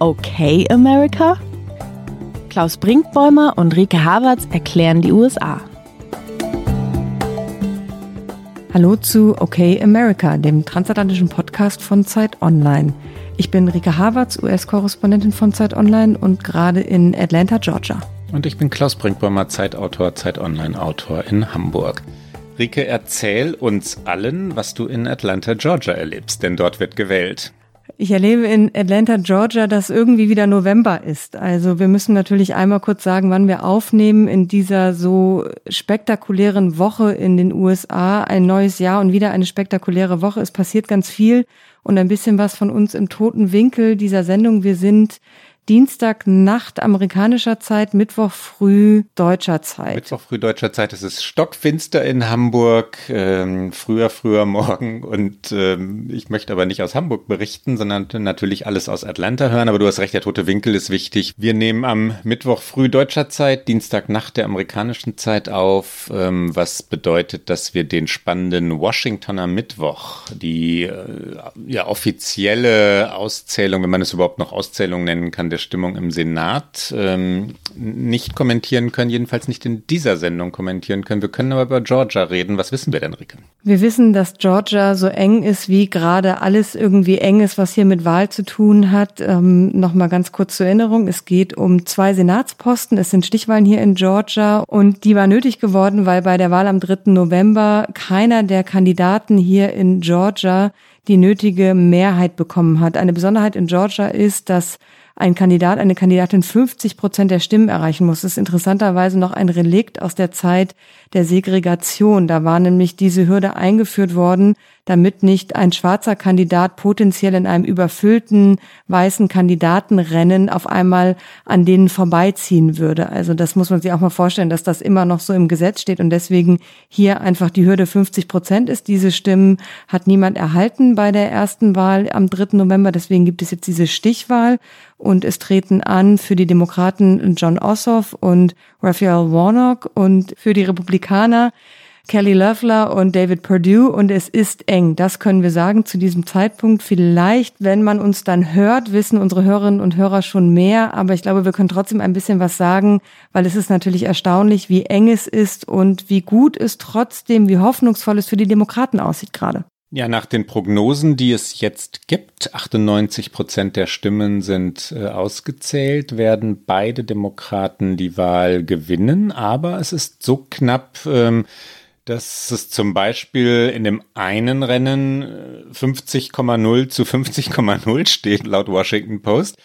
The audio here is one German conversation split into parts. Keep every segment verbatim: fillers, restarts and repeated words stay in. Okay, America? Klaus Brinkbäumer und Rike Havertz erklären die U S A. Hallo zu Okay, America, dem transatlantischen Podcast von Zeit Online. Ich bin Rike Havertz, U S-Korrespondentin von Zeit Online und gerade in Atlanta, Georgia. Und ich bin Klaus Brinkbäumer, Zeitautor, Zeit Online-Autor in Hamburg. Rike, erzähl uns allen, was du in Atlanta, Georgia erlebst, denn dort wird gewählt. Ich erlebe in Atlanta, Georgia, dass irgendwie wieder November ist. Also wir müssen natürlich einmal kurz sagen, wann wir aufnehmen in dieser so spektakulären Woche in den U S A. Ein neues Jahr und wieder eine spektakuläre Woche. Es passiert ganz viel und ein bisschen was von uns im toten Winkel dieser Sendung. Wir sind Dienstagnacht amerikanischer Zeit, Mittwoch früh deutscher Zeit. Mittwoch früh deutscher Zeit, es ist stockfinster in Hamburg, ähm, früher, früher morgen und ähm, ich möchte aber nicht aus Hamburg berichten, sondern natürlich alles aus Atlanta hören, aber du hast recht, der tote Winkel ist wichtig. Wir nehmen am Mittwoch früh deutscher Zeit, Dienstagnacht der amerikanischen Zeit auf, ähm, was bedeutet, dass wir den spannenden Washingtoner Mittwoch, die äh, ja offizielle Auszählung, wenn man es überhaupt noch Auszählung nennen kann, der Stimmung im Senat ähm, nicht kommentieren können, jedenfalls nicht in dieser Sendung kommentieren können. Wir können aber über Georgia reden. Was wissen wir denn, Rike? Wir wissen, dass Georgia so eng ist, wie gerade alles irgendwie eng ist, was hier mit Wahl zu tun hat. Ähm, Nochmal ganz kurz zur Erinnerung, es geht um zwei Senatsposten. Es sind Stichwahlen hier in Georgia und die war nötig geworden, weil bei der Wahl am dritten November keiner der Kandidaten hier in Georgia die nötige Mehrheit bekommen hat. Eine Besonderheit in Georgia ist, dass ein Kandidat, eine Kandidatin fünfzig Prozent der Stimmen erreichen muss. Das ist interessanterweise noch ein Relikt aus der Zeit der Segregation. Da war nämlich diese Hürde eingeführt worden, damit nicht ein schwarzer Kandidat potenziell in einem überfüllten weißen Kandidatenrennen auf einmal an denen vorbeiziehen würde. Also das muss man sich auch mal vorstellen, dass das immer noch so im Gesetz steht und deswegen hier einfach die Hürde fünfzig Prozent ist. Diese Stimmen hat niemand erhalten bei der ersten Wahl am dritten November. Deswegen gibt es jetzt diese Stichwahl. Und es treten an für die Demokraten Jon Ossoff und Raphael Warnock und für die Republikaner Kelly Loeffler und David Perdue. Und es ist eng, das können wir sagen zu diesem Zeitpunkt. Vielleicht, wenn man uns dann hört, wissen unsere Hörerinnen und Hörer schon mehr. Aber ich glaube, wir können trotzdem ein bisschen was sagen, weil es ist natürlich erstaunlich, wie eng es ist und wie gut es trotzdem, wie hoffnungsvoll es für die Demokraten aussieht gerade. Ja, nach den Prognosen, die es jetzt gibt, achtundneunzig Prozent der Stimmen sind äh, ausgezählt, werden beide Demokraten die Wahl gewinnen. Aber es ist so knapp, ähm, dass es zum Beispiel in dem einen Rennen fünfzig zu fünfzig null steht, laut Washington Post.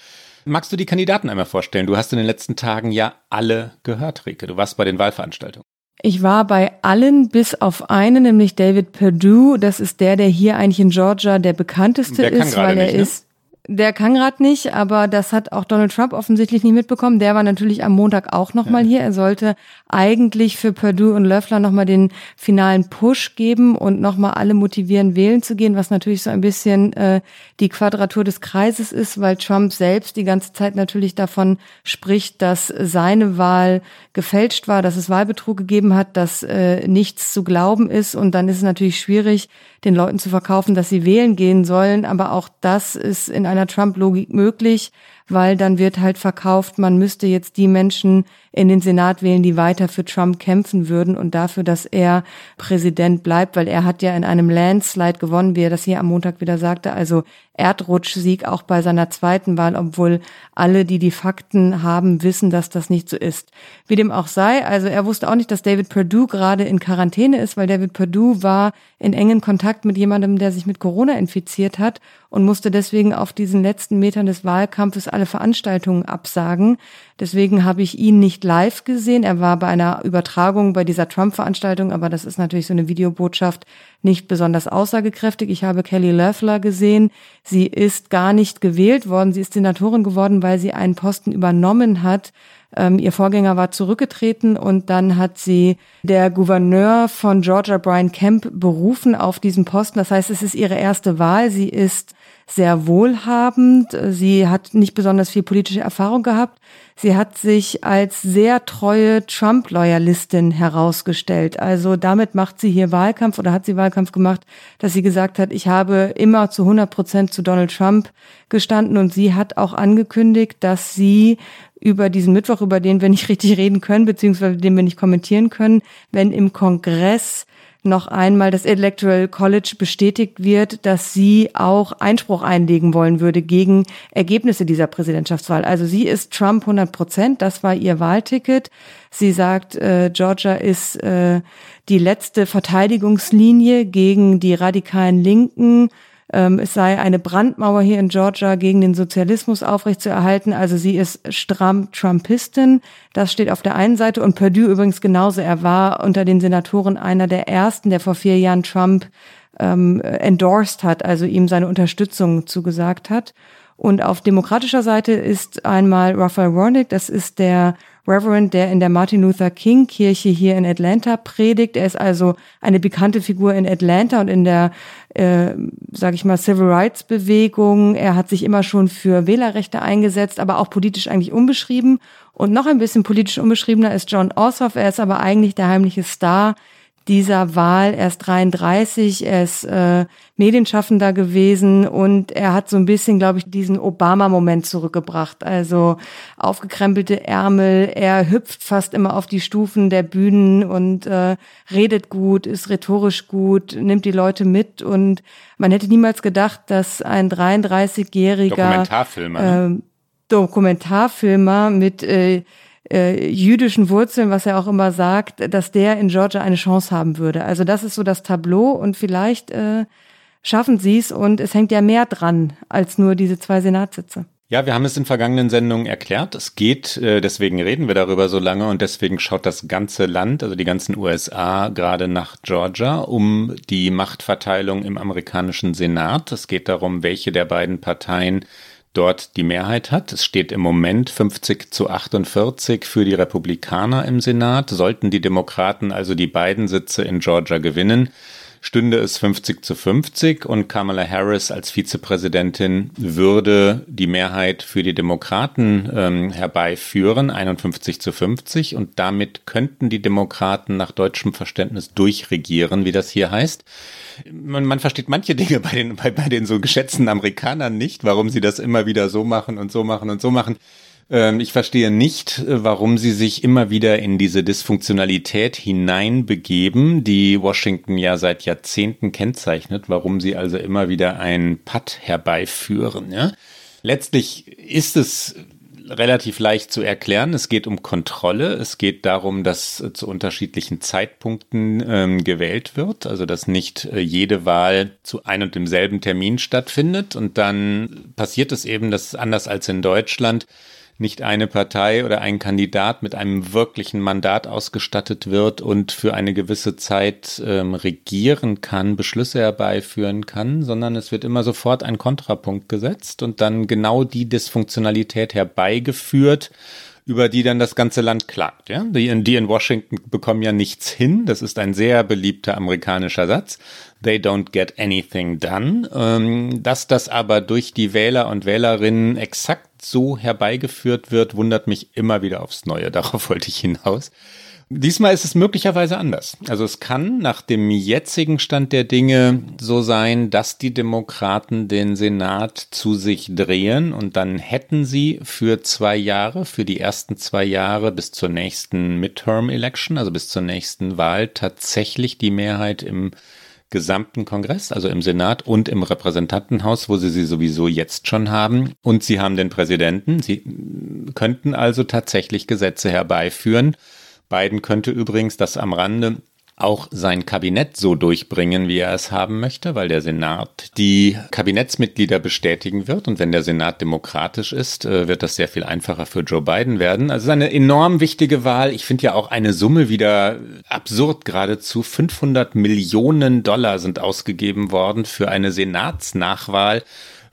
Magst du die Kandidaten einmal vorstellen? Du hast in den letzten Tagen ja alle gehört, Rike. Du warst bei den Wahlveranstaltungen. Ich war bei allen bis auf einen, nämlich David Perdue. Das ist der, der hier eigentlich in Georgia der bekannteste ist, weil er ist. Der kann gerade nicht, aber das hat auch Donald Trump offensichtlich nicht mitbekommen. Der war natürlich am Montag auch nochmal hier. Er sollte eigentlich für Perdue und Loeffler nochmal den finalen Push geben und nochmal alle motivieren, wählen zu gehen, was natürlich so ein bisschen äh, die Quadratur des Kreises ist, weil Trump selbst die ganze Zeit natürlich davon spricht, dass seine Wahl gefälscht war, dass es Wahlbetrug gegeben hat, dass äh, nichts zu glauben ist. Und dann ist es natürlich schwierig, den Leuten zu verkaufen, dass sie wählen gehen sollen. Aber auch das ist in einer Trump-Logik möglich, weil dann wird halt verkauft, man müsste jetzt die Menschen in den Senat wählen, die weiter für Trump kämpfen würden und dafür, dass er Präsident bleibt, weil er hat ja in einem Landslide gewonnen, wie er das hier am Montag wieder sagte, also Erdrutschsieg auch bei seiner zweiten Wahl, obwohl alle, die die Fakten haben, wissen, dass das nicht so ist. Wie dem auch sei, also er wusste auch nicht, dass David Perdue gerade in Quarantäne ist, weil David Perdue war in engen Kontakt mit jemandem, der sich mit Corona infiziert hat und musste deswegen auf diesen letzten Metern des Wahlkampfes alle Veranstaltungen absagen. Deswegen habe ich ihn nicht live gesehen. Er war bei einer Übertragung bei dieser Trump-Veranstaltung, aber das ist natürlich so eine Videobotschaft nicht besonders aussagekräftig. Ich habe Kelly Loeffler gesehen. Sie ist gar nicht gewählt worden. Sie ist Senatorin geworden, weil sie einen Posten übernommen hat, Ähm, ihr Vorgänger war zurückgetreten und dann hat sie der Gouverneur von Georgia, Brian Kemp, berufen auf diesen Posten. Das heißt, es ist ihre erste Wahl. Sie ist sehr wohlhabend. Sie hat nicht besonders viel politische Erfahrung gehabt. Sie hat sich als sehr treue Trump-Loyalistin herausgestellt. Also damit macht sie hier Wahlkampf oder hat sie Wahlkampf gemacht, dass sie gesagt hat, ich habe immer zu hundert Prozent zu Donald Trump gestanden. Und sie hat auch angekündigt, dass sie über diesen Mittwoch, über den wir nicht richtig reden können, beziehungsweise den wir nicht kommentieren können, wenn im Kongress noch einmal das Electoral College bestätigt wird, dass sie auch Einspruch einlegen wollen würde gegen Ergebnisse dieser Präsidentschaftswahl. Also sie ist Trump hundert Prozent, das war ihr Wahlticket. Sie sagt, äh, Georgia ist äh, die letzte Verteidigungslinie gegen die radikalen Linken. Ähm, es sei eine Brandmauer hier in Georgia gegen den Sozialismus aufrechtzuerhalten. Also sie ist stramm Trumpistin. Das steht auf der einen Seite. Und Perdue übrigens genauso. Er war unter den Senatoren einer der ersten, der vor vier Jahren Trump ähm, endorsed hat, also ihm seine Unterstützung zugesagt hat. Und auf demokratischer Seite ist einmal Raphael Warnock. Das ist der Reverend, der in der Martin Luther King Kirche hier in Atlanta predigt. Er ist also eine bekannte Figur in Atlanta und in der, äh, sag ich mal, Civil Rights Bewegung. Er hat sich immer schon für Wählerrechte eingesetzt, aber auch politisch eigentlich unbeschrieben. Und noch ein bisschen politisch unbeschriebener ist Jon Ossoff. Er ist aber eigentlich der heimliche Star dieser Wahl. Er ist dreiunddreißig, er ist äh, Medienschaffender gewesen und er hat so ein bisschen, glaube ich, diesen Obama-Moment zurückgebracht. Also aufgekrempelte Ärmel, er hüpft fast immer auf die Stufen der Bühnen und äh, redet gut, ist rhetorisch gut, nimmt die Leute mit und man hätte niemals gedacht, dass ein dreiunddreißigjähriger Dokumentarfilmer, äh, Dokumentarfilmer mit äh, jüdischen Wurzeln, was er auch immer sagt, dass der in Georgia eine Chance haben würde. Also das ist so das Tableau und vielleicht äh, schaffen sie es und es hängt ja mehr dran als nur diese zwei Senatssitze. Ja, wir haben es in vergangenen Sendungen erklärt. Es geht, äh, deswegen reden wir darüber so lange und deswegen schaut das ganze Land, also die ganzen U S A, gerade nach Georgia um die Machtverteilung im amerikanischen Senat. Es geht darum, welche der beiden Parteien dort die Mehrheit hat. Es steht im Moment fünfzig zu achtundvierzig für die Republikaner im Senat. Sollten die Demokraten also die beiden Sitze in Georgia gewinnen, stünde es fünfzig zu fünfzig und Kamala Harris als Vizepräsidentin würde die Mehrheit für die Demokraten ähm, herbeiführen, einundfünfzig zu fünfzig. Und damit könnten die Demokraten nach deutschem Verständnis durchregieren, wie das hier heißt. Man, man versteht manche Dinge bei den, bei, bei den so geschätzten Amerikanern nicht, warum sie das immer wieder so machen und so machen und so machen. Ich verstehe nicht, warum sie sich immer wieder in diese Dysfunktionalität hineinbegeben, die Washington ja seit Jahrzehnten kennzeichnet, warum sie also immer wieder einen Patt herbeiführen. Ja? Letztlich ist es relativ leicht zu erklären. Es geht um Kontrolle. Es geht darum, dass zu unterschiedlichen Zeitpunkten ähm, gewählt wird, also dass nicht jede Wahl zu ein und demselben Termin stattfindet. Und dann passiert es eben, dass anders als in Deutschland nicht eine Partei oder ein Kandidat mit einem wirklichen Mandat ausgestattet wird und für eine gewisse Zeit ähm, regieren kann, Beschlüsse herbeiführen kann, sondern es wird immer sofort ein Kontrapunkt gesetzt und dann genau die Dysfunktionalität herbeigeführt, über die dann das ganze Land klagt. Ja? Die, in, die in Washington bekommen ja nichts hin. Das ist ein sehr beliebter amerikanischer Satz. They don't get anything done. Ähm, dass das aber durch die Wähler und Wählerinnen exakt so herbeigeführt wird, wundert mich immer wieder aufs Neue. Darauf wollte ich hinaus. Diesmal ist es möglicherweise anders. Also es kann nach dem jetzigen Stand der Dinge so sein, dass die Demokraten den Senat zu sich drehen und dann hätten sie für zwei Jahre, für die ersten zwei Jahre bis zur nächsten Midterm-Election, also bis zur nächsten Wahl, tatsächlich die Mehrheit im gesamten Kongress, also im Senat und im Repräsentantenhaus, wo sie sie sowieso jetzt schon haben. Und sie haben den Präsidenten. Sie könnten also tatsächlich Gesetze herbeiführen. Biden könnte übrigens, das am Rande, auch sein Kabinett so durchbringen, wie er es haben möchte, weil der Senat die Kabinettsmitglieder bestätigen wird. Und wenn der Senat demokratisch ist, wird das sehr viel einfacher für Joe Biden werden. Also es ist eine enorm wichtige Wahl. Ich finde ja auch eine Summe wieder absurd geradezu. fünfhundert Millionen Dollar sind ausgegeben worden für eine Senatsnachwahl.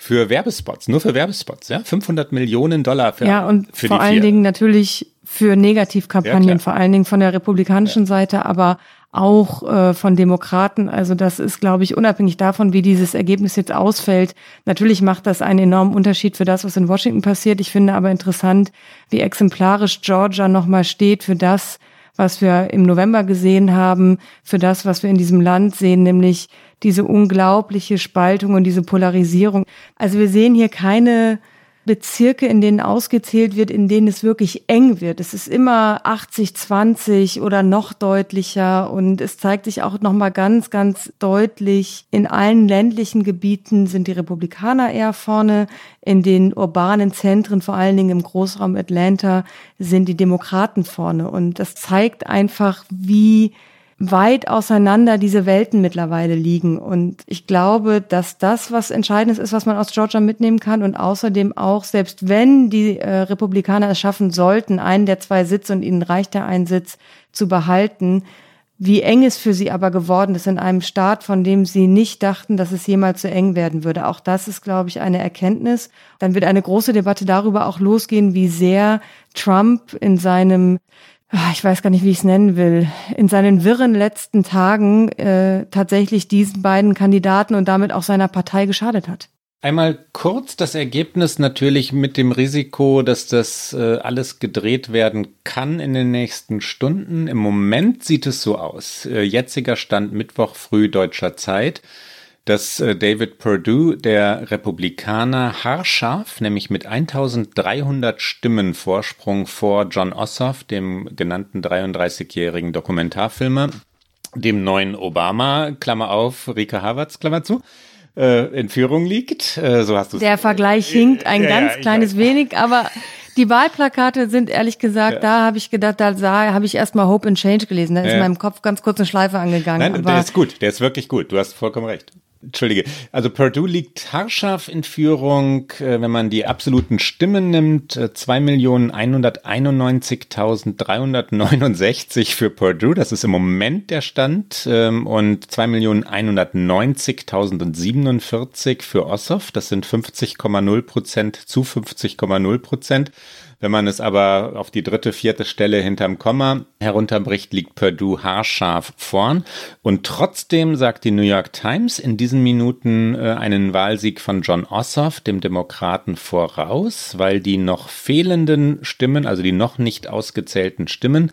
für Werbespots, nur für Werbespots, ja, fünfhundert Millionen Dollar für die Ja, und für vor allen vier. Dingen natürlich für Negativkampagnen, ja, vor allen Dingen von der republikanischen ja. Seite, aber auch äh, von Demokraten. Also das ist, glaube ich, unabhängig davon, wie dieses Ergebnis jetzt ausfällt. Natürlich macht das einen enormen Unterschied für das, was in Washington passiert. Ich finde aber interessant, wie exemplarisch Georgia nochmal steht für das, was wir im November gesehen haben, für das, was wir in diesem Land sehen, nämlich diese unglaubliche Spaltung und diese Polarisierung. Also wir sehen hier keine Bezirke, in denen ausgezählt wird, in denen es wirklich eng wird. Es ist immer achtzig zwanzig oder noch deutlicher, und es zeigt sich auch nochmal ganz, ganz deutlich, in allen ländlichen Gebieten sind die Republikaner eher vorne, in den urbanen Zentren, vor allen Dingen im Großraum Atlanta, sind die Demokraten vorne, und das zeigt einfach, wie weit auseinander diese Welten mittlerweile liegen. Und ich glaube, dass das was Entscheidendes ist, was man aus Georgia mitnehmen kann. Und außerdem auch, selbst wenn die äh, Republikaner es schaffen sollten, einen der zwei Sitze, und ihnen reicht der ein Sitz, zu behalten, wie eng es für sie aber geworden ist in einem Staat, von dem sie nicht dachten, dass es jemals so eng werden würde. Auch das ist, glaube ich, eine Erkenntnis. Dann wird eine große Debatte darüber auch losgehen, wie sehr Trump in seinem ich weiß gar nicht, wie ich es nennen will, in seinen wirren letzten Tagen äh, tatsächlich diesen beiden Kandidaten und damit auch seiner Partei geschadet hat. Einmal kurz das Ergebnis, natürlich mit dem Risiko, dass das äh, alles gedreht werden kann in den nächsten Stunden. Im Moment sieht es so aus, äh, jetziger Stand Mittwoch früh deutscher Zeit, dass äh, David Perdue, der Republikaner, haarscharf, nämlich mit eintausenddreihundert Stimmen Vorsprung vor Jon Ossoff, dem genannten dreiunddreißigjährigen Dokumentarfilmer, dem neuen Obama, Klammer auf, Rike Havertz, Klammer zu, äh, in Führung liegt. Äh, so hast du's. Der Vergleich hinkt ein äh, ganz ja, kleines wenig, aber die Wahlplakate sind, ehrlich gesagt, ja. da habe ich gedacht, da habe ich erstmal Hope and Change gelesen. Da ist ja. in meinem Kopf ganz kurz eine Schleife angegangen. Nein, aber der ist gut, der ist wirklich gut, du hast vollkommen recht. Entschuldige, also Perdue liegt haarscharf in Führung, wenn man die absoluten Stimmen nimmt, zwei Millionen einhunderteinundneunzigtausenddreihundertneunundsechzig für Perdue, das ist im Moment der Stand, und zwei Millionen einhundertneunzigtausendsiebenundvierzig für Ossoff, das sind fünfzig Komma null Prozent zu fünfzig Komma null Prozent. Wenn man es aber auf die dritte, vierte Stelle hinterm Komma herunterbricht, liegt Perdue haarscharf vorn. Und trotzdem sagt die New York Times in diesen Minuten äh, einen Wahlsieg von Jon Ossoff, dem Demokraten, voraus, weil die noch fehlenden Stimmen, also die noch nicht ausgezählten Stimmen,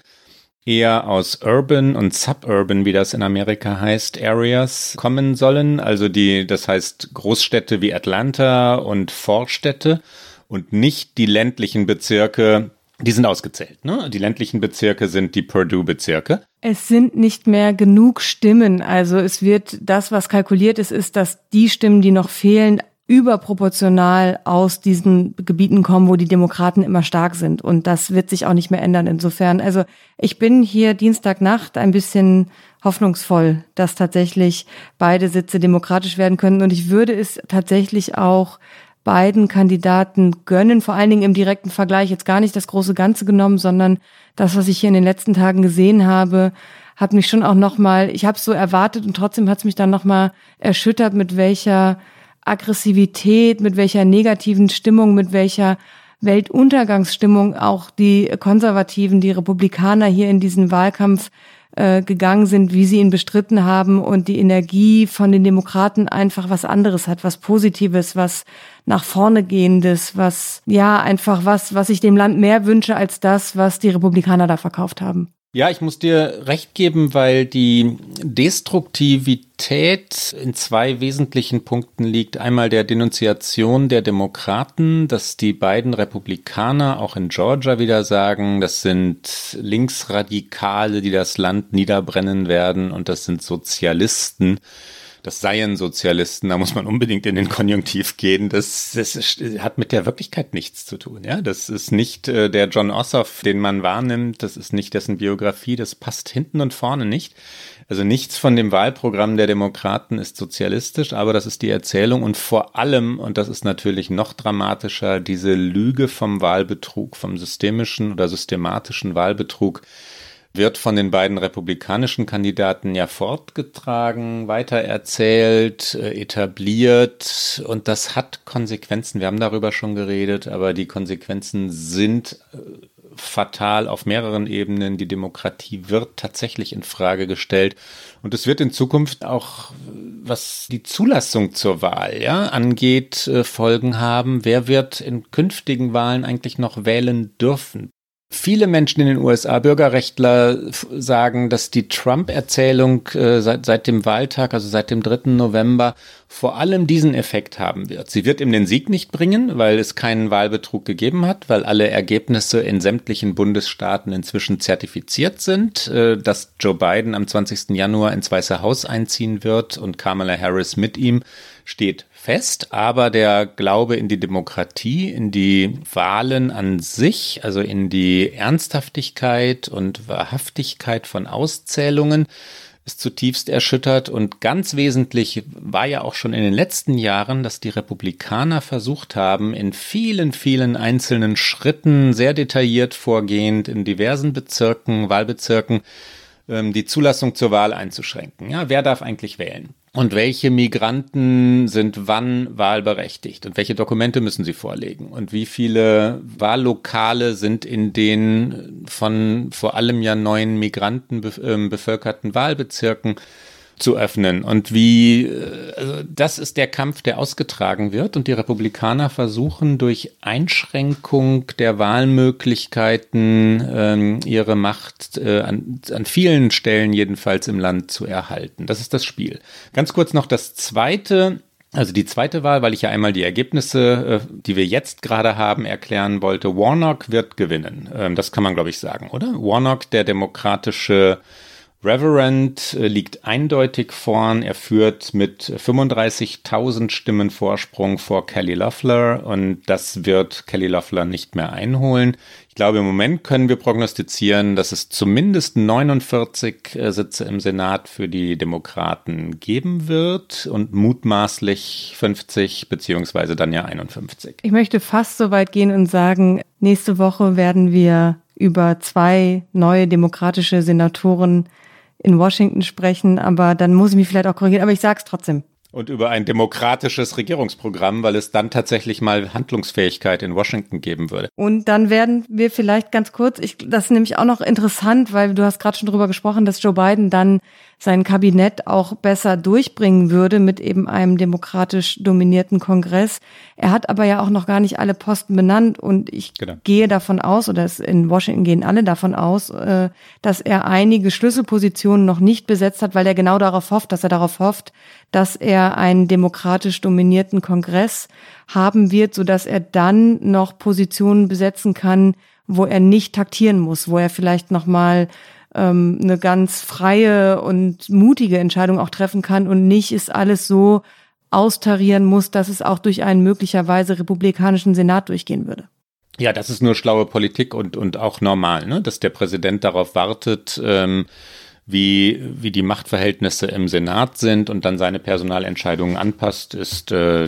eher aus Urban und Suburban, wie das in Amerika heißt, Areas kommen sollen. Also die, das heißt Großstädte wie Atlanta und Vorstädte. Und nicht die ländlichen Bezirke, die sind ausgezählt, ne? Die ländlichen Bezirke sind die Perdue-Bezirke. Es sind nicht mehr genug Stimmen. Also es wird das, was kalkuliert ist, ist, dass die Stimmen, die noch fehlen, überproportional aus diesen Gebieten kommen, wo die Demokraten immer stark sind. Und das wird sich auch nicht mehr ändern. Insofern, also ich bin hier Dienstagnacht ein bisschen hoffnungsvoll, dass tatsächlich beide Sitze demokratisch werden können. Und ich würde es tatsächlich auch beiden Kandidaten gönnen, vor allen Dingen im direkten Vergleich, jetzt gar nicht das große Ganze genommen, sondern das, was ich hier in den letzten Tagen gesehen habe, hat mich schon auch nochmal, ich habe es so erwartet und trotzdem hat es mich dann nochmal erschüttert, mit welcher Aggressivität, mit welcher negativen Stimmung, mit welcher Weltuntergangsstimmung auch die Konservativen, die Republikaner hier in diesen Wahlkampf äh, gegangen sind, wie sie ihn bestritten haben, und die Energie von den Demokraten einfach was anderes hat, was Positives, was nach vorne gehendes, was, ja, einfach was, was ich dem Land mehr wünsche als das, was die Republikaner da verkauft haben. Ja, ich muss dir recht geben, weil die Destruktivität in zwei wesentlichen Punkten liegt. Einmal der Denunziation der Demokraten, dass die beiden Republikaner auch in Georgia wieder sagen, das sind Linksradikale, die das Land niederbrennen werden, und das sind Sozialisten. Das seien Sozialisten, da muss man unbedingt in den Konjunktiv gehen. Das, das hat mit der Wirklichkeit nichts zu tun. Ja, das ist nicht äh, der Jon Ossoff, den man wahrnimmt. Das ist nicht dessen Biografie. Das passt hinten und vorne nicht. Also nichts von dem Wahlprogramm der Demokraten ist sozialistisch, aber das ist die Erzählung. Und vor allem, und das ist natürlich noch dramatischer, diese Lüge vom Wahlbetrug, vom systemischen oder systematischen Wahlbetrug, wird von den beiden republikanischen Kandidaten ja fortgetragen, weitererzählt, etabliert und das hat Konsequenzen. Wir haben darüber schon geredet, aber die Konsequenzen sind fatal auf mehreren Ebenen. Die Demokratie wird tatsächlich in Frage gestellt und es wird in Zukunft auch, was die Zulassung zur Wahl ja, angeht, Folgen haben. Wer wird in künftigen Wahlen eigentlich noch wählen dürfen? Viele Menschen in den U S A, Bürgerrechtler, sagen, dass die Trump-Erzählung äh, seit, seit dem Wahltag, also seit dem dritten November, vor allem diesen Effekt haben wird. Sie wird ihm den Sieg nicht bringen, weil es keinen Wahlbetrug gegeben hat, weil alle Ergebnisse in sämtlichen Bundesstaaten inzwischen zertifiziert sind, äh, dass Joe Biden am zwanzigsten Januar ins Weiße Haus einziehen wird und Kamala Harris mit ihm steht fest, aber der Glaube in die Demokratie, in die Wahlen an sich, also in die Ernsthaftigkeit und Wahrhaftigkeit von Auszählungen, ist zutiefst erschüttert. Und ganz wesentlich war ja auch schon in den letzten Jahren, dass die Republikaner versucht haben, in vielen, vielen einzelnen Schritten, sehr detailliert vorgehend, in diversen Bezirken, Wahlbezirken, die Zulassung zur Wahl einzuschränken. Ja, wer darf eigentlich wählen? Und welche Migranten sind wann wahlberechtigt und welche Dokumente müssen sie vorlegen und wie viele Wahllokale sind in den von vor allem ja neuen Migranten bevölkerten Wahlbezirken zu öffnen und wie, also das ist der Kampf, der ausgetragen wird und die Republikaner versuchen durch Einschränkung der Wahlmöglichkeiten ähm, ihre Macht äh, an, an vielen Stellen jedenfalls im Land zu erhalten. Das ist das Spiel. Ganz kurz noch das zweite, also die zweite Wahl, weil ich ja einmal die Ergebnisse, äh, die wir jetzt gerade haben, erklären wollte. Warnock wird gewinnen. Ähm, das kann man, glaube ich, sagen, oder? Warnock, der demokratische Reverend, liegt eindeutig vorn. Er führt mit fünfunddreißigtausend Stimmen Vorsprung vor Kelly Loeffler und das wird Kelly Loeffler nicht mehr einholen. Ich glaube, im Moment können wir prognostizieren, dass es zumindest neunundvierzig Sitze im Senat für die Demokraten geben wird und mutmaßlich fünfzig beziehungsweise dann ja einundfünfzig. Ich möchte fast so weit gehen und sagen, nächste Woche werden wir über zwei neue demokratische Senatoren in Washington sprechen, aber dann muss ich mich vielleicht auch korrigieren, aber ich sage es trotzdem. Und über ein demokratisches Regierungsprogramm, weil es dann tatsächlich mal Handlungsfähigkeit in Washington geben würde. Und dann werden wir vielleicht ganz kurz, ich, das ist nämlich auch noch interessant, weil du hast gerade schon drüber gesprochen, dass Joe Biden dann sein Kabinett auch besser durchbringen würde mit eben einem demokratisch dominierten Kongress. Er hat aber ja auch noch gar nicht alle Posten benannt und ich genau. gehe davon aus, oder es in Washington gehen alle davon aus, dass er einige Schlüsselpositionen noch nicht besetzt hat, weil er genau darauf hofft, dass er darauf hofft, dass er einen demokratisch dominierten Kongress haben wird, sodass er dann noch Positionen besetzen kann, wo er nicht taktieren muss, wo er vielleicht nochmal ähm, eine ganz freie und mutige Entscheidung auch treffen kann und nicht ist alles so austarieren muss, dass es auch durch einen möglicherweise republikanischen Senat durchgehen würde. Ja, das ist nur schlaue Politik und, und auch normal, ne? Dass der Präsident darauf wartet, ähm Wie, wie die Machtverhältnisse im Senat sind und dann seine Personalentscheidungen anpasst, ist äh,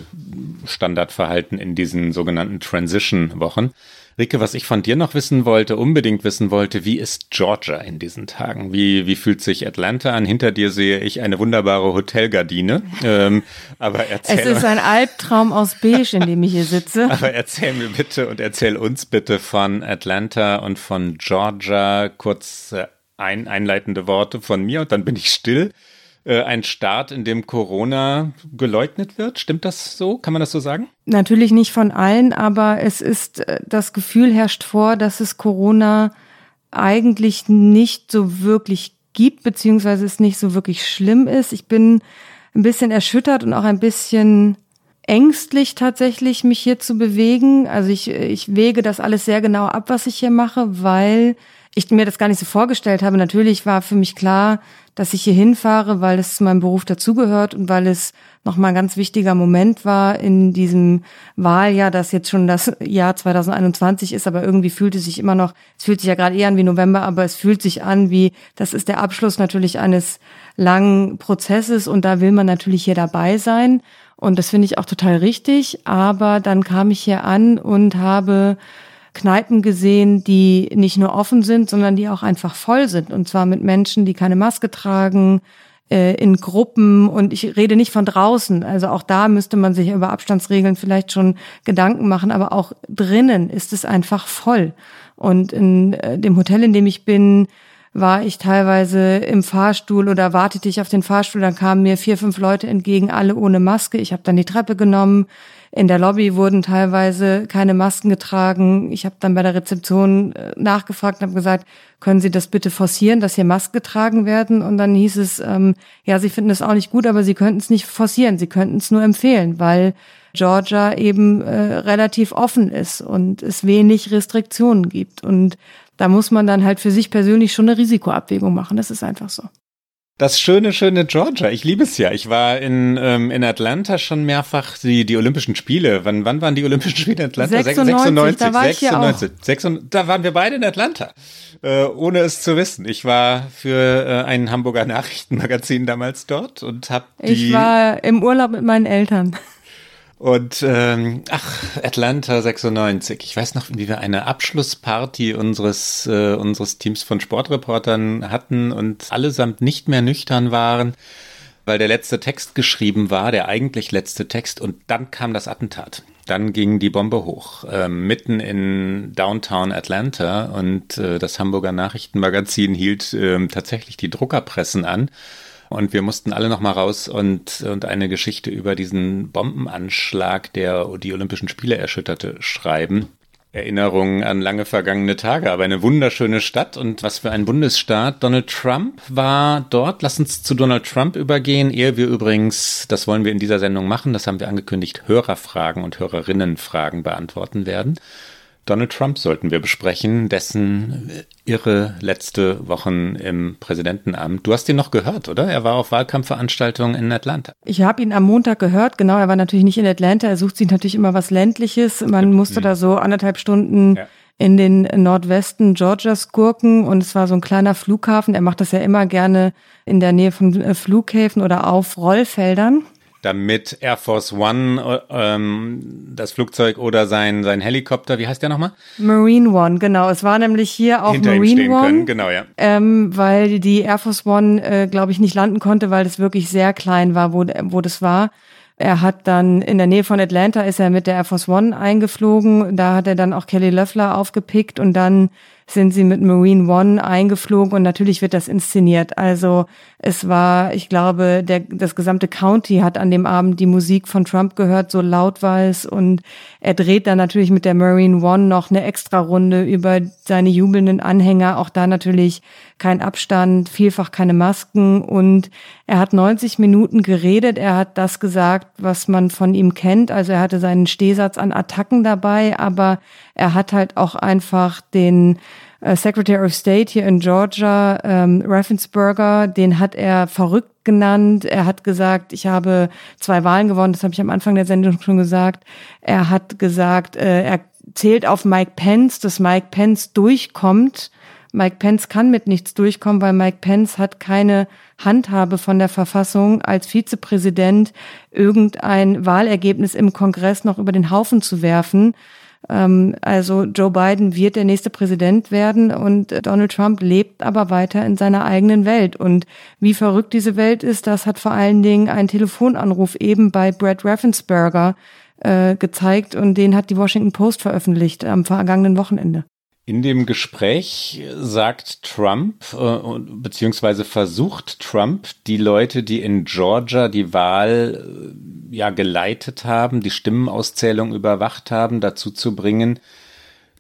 Standardverhalten in diesen sogenannten Transition-Wochen. Rike, was ich von dir noch wissen wollte, unbedingt wissen wollte, wie ist Georgia in diesen Tagen? Wie, wie fühlt sich Atlanta an? Hinter dir sehe ich eine wunderbare Hotelgardine. Ähm, aber erzähl es ist ein Albtraum aus Beige, in dem ich hier sitze. Aber erzähl mir bitte und erzähl uns bitte von Atlanta und von Georgia kurz äh, Ein, einleitende Worte von mir und dann bin ich still. Äh, ein Staat, in dem Corona geleugnet wird. Stimmt das so? Kann man das so sagen? Natürlich nicht von allen, aber es ist, das Gefühl herrscht vor, dass es Corona eigentlich nicht so wirklich gibt, beziehungsweise es nicht so wirklich schlimm ist. Ich bin ein bisschen erschüttert und auch ein bisschen ängstlich tatsächlich, mich hier zu bewegen. Also ich, ich wäge das alles sehr genau ab, was ich hier mache, weil ich mir das gar nicht so vorgestellt habe. Natürlich war für mich klar, dass ich hier hinfahre, weil es zu meinem Beruf dazugehört und weil es nochmal ein ganz wichtiger Moment war in diesem Wahljahr, das jetzt schon das Jahr zwanzig einundzwanzig ist, aber irgendwie fühlt es sich immer noch, es fühlt sich ja gerade eher an wie November, aber es fühlt sich an wie, das ist der Abschluss natürlich eines langen Prozesses und da will man natürlich hier dabei sein und das finde ich auch total richtig, aber dann kam ich hier an und habe Kneipen gesehen, die nicht nur offen sind, sondern die auch einfach voll sind. Und zwar mit Menschen, die keine Maske tragen, äh, in Gruppen. Und ich rede nicht von draußen. Also auch da müsste man sich über Abstandsregeln vielleicht schon Gedanken machen. Aber auch drinnen ist es einfach voll. Und in äh, dem Hotel, in dem ich bin, war ich teilweise im Fahrstuhl oder wartete ich auf den Fahrstuhl, dann kamen mir vier, fünf Leute entgegen, alle ohne Maske. Ich habe dann die Treppe genommen. In der Lobby wurden teilweise keine Masken getragen. Ich habe dann bei der Rezeption nachgefragt und habe gesagt, können Sie das bitte forcieren, dass hier Masken getragen werden? Und dann hieß es, ähm, ja, Sie finden es auch nicht gut, aber Sie könnten es nicht forcieren, Sie könnten es nur empfehlen, weil Georgia eben äh, relativ offen ist und es wenig Restriktionen gibt. Und da muss man dann halt für sich persönlich schon eine Risikoabwägung machen. Das ist einfach so. Das schöne, schöne Georgia. Ich liebe es ja. Ich war in ähm, in Atlanta schon mehrfach, die die Olympischen Spiele. Wann wann waren die Olympischen Spiele in Atlanta? sechsundneunzig. Da war ich sechsundneunzig. sechsundneunzig. Da waren wir beide in Atlanta, äh, ohne es zu wissen. Ich war für äh, ein Hamburger Nachrichtenmagazin damals dort und habe die... Ich war im Urlaub mit meinen Eltern. Und, ähm, ach, Atlanta sechsundneunzig. Ich weiß noch, wie wir eine Abschlussparty unseres äh, unseres Teams von Sportreportern hatten und allesamt nicht mehr nüchtern waren, weil der letzte Text geschrieben war, der eigentlich letzte Text. Und dann kam das Attentat. Dann ging die Bombe hoch, äh, mitten in Downtown Atlanta. Und äh, das Hamburger Nachrichtenmagazin hielt äh, tatsächlich die Druckerpressen an. Und wir mussten alle nochmal raus und, und eine Geschichte über diesen Bombenanschlag, der die Olympischen Spiele erschütterte, schreiben. Erinnerungen an lange vergangene Tage, aber eine wunderschöne Stadt und was für ein Bundesstaat. Donald Trump war dort. Lass uns zu Donald Trump übergehen, ehe wir übrigens, das wollen wir in dieser Sendung machen, das haben wir angekündigt, Hörerfragen und Hörerinnenfragen beantworten werden. Donald Trump sollten wir besprechen, dessen irre letzte Wochen im Präsidentenamt. Du hast ihn noch gehört, oder? Er war auf Wahlkampfveranstaltungen in Atlanta. Ich habe ihn am Montag gehört, genau. Er war natürlich nicht in Atlanta. Er sucht sich natürlich immer was Ländliches. Man musste mhm. da so anderthalb Stunden ja. in den Nordwesten Georgias gurken. Und es war so ein kleiner Flughafen. Er macht das ja immer gerne in der Nähe von Flughäfen oder auf Rollfeldern. Damit Air Force One, ähm, das Flugzeug oder sein sein Helikopter, wie heißt der nochmal? Marine One, genau. Es war nämlich hier auch hinter Marine ihm One, können. Genau, ja. Ähm, weil die Air Force One, äh, glaube ich, nicht landen konnte, weil das wirklich sehr klein war, wo wo das war. Er hat dann in der Nähe von Atlanta ist er mit der Air Force One eingeflogen. Da hat er dann auch Kelly Loeffler aufgepickt und dann sind sie mit Marine One eingeflogen und natürlich wird das inszeniert. Also es war, ich glaube, der, das gesamte County hat an dem Abend die Musik von Trump gehört, so laut war es. Und er dreht dann natürlich mit der Marine One noch eine Extrarunde über seine jubelnden Anhänger. Auch da natürlich kein Abstand, vielfach keine Masken. Und er hat neunzig Minuten geredet. Er hat das gesagt, was man von ihm kennt. Also er hatte seinen Stehsatz an Attacken dabei, aber er hat halt auch einfach den Secretary of State hier in Georgia, ähm, Raffensperger, den hat er verrückt genannt. Er hat gesagt, ich habe zwei Wahlen gewonnen, das habe ich am Anfang der Sendung schon gesagt. Er hat gesagt, äh, er zählt auf Mike Pence, dass Mike Pence durchkommt. Mike Pence kann mit nichts durchkommen, weil Mike Pence hat keine Handhabe von der Verfassung, als Vizepräsident irgendein Wahlergebnis im Kongress noch über den Haufen zu werfen. Also Joe Biden wird der nächste Präsident werden und Donald Trump lebt aber weiter in seiner eigenen Welt. Und wie verrückt diese Welt ist, das hat vor allen Dingen ein Telefonanruf eben bei Brad Raffensperger äh, gezeigt und den hat die Washington Post veröffentlicht am vergangenen Wochenende. In dem Gespräch sagt Trump, beziehungsweise versucht Trump, die Leute, die in Georgia die Wahl ja geleitet haben, die Stimmenauszählung überwacht haben, dazu zu bringen,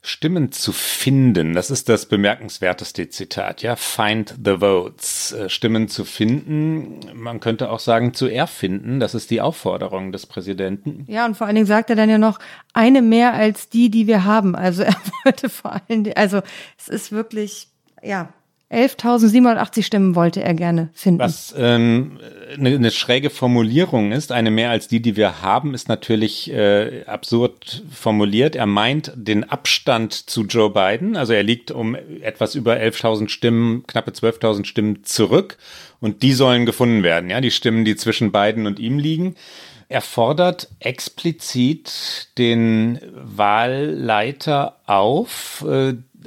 Stimmen zu finden. Das ist das bemerkenswerteste Zitat, ja. Find the votes. Stimmen zu finden. Man könnte auch sagen, zu erfinden. Das ist die Aufforderung des Präsidenten. Ja, und vor allen Dingen sagt er dann ja noch, eine mehr als die, die wir haben. Also er wollte vor allen Dingen, also es ist wirklich, ja. elftausendsiebenhundertachtzig Stimmen wollte er gerne finden. Was ähm, eine, eine schräge Formulierung ist, eine mehr als die, die wir haben, ist natürlich äh, absurd formuliert. Er meint den Abstand zu Joe Biden, also er liegt um etwas über elftausend Stimmen, knappe zwölftausend Stimmen zurück und die sollen gefunden werden, ja, die Stimmen, die zwischen Biden und ihm liegen. Er fordert explizit den Wahlleiter auf,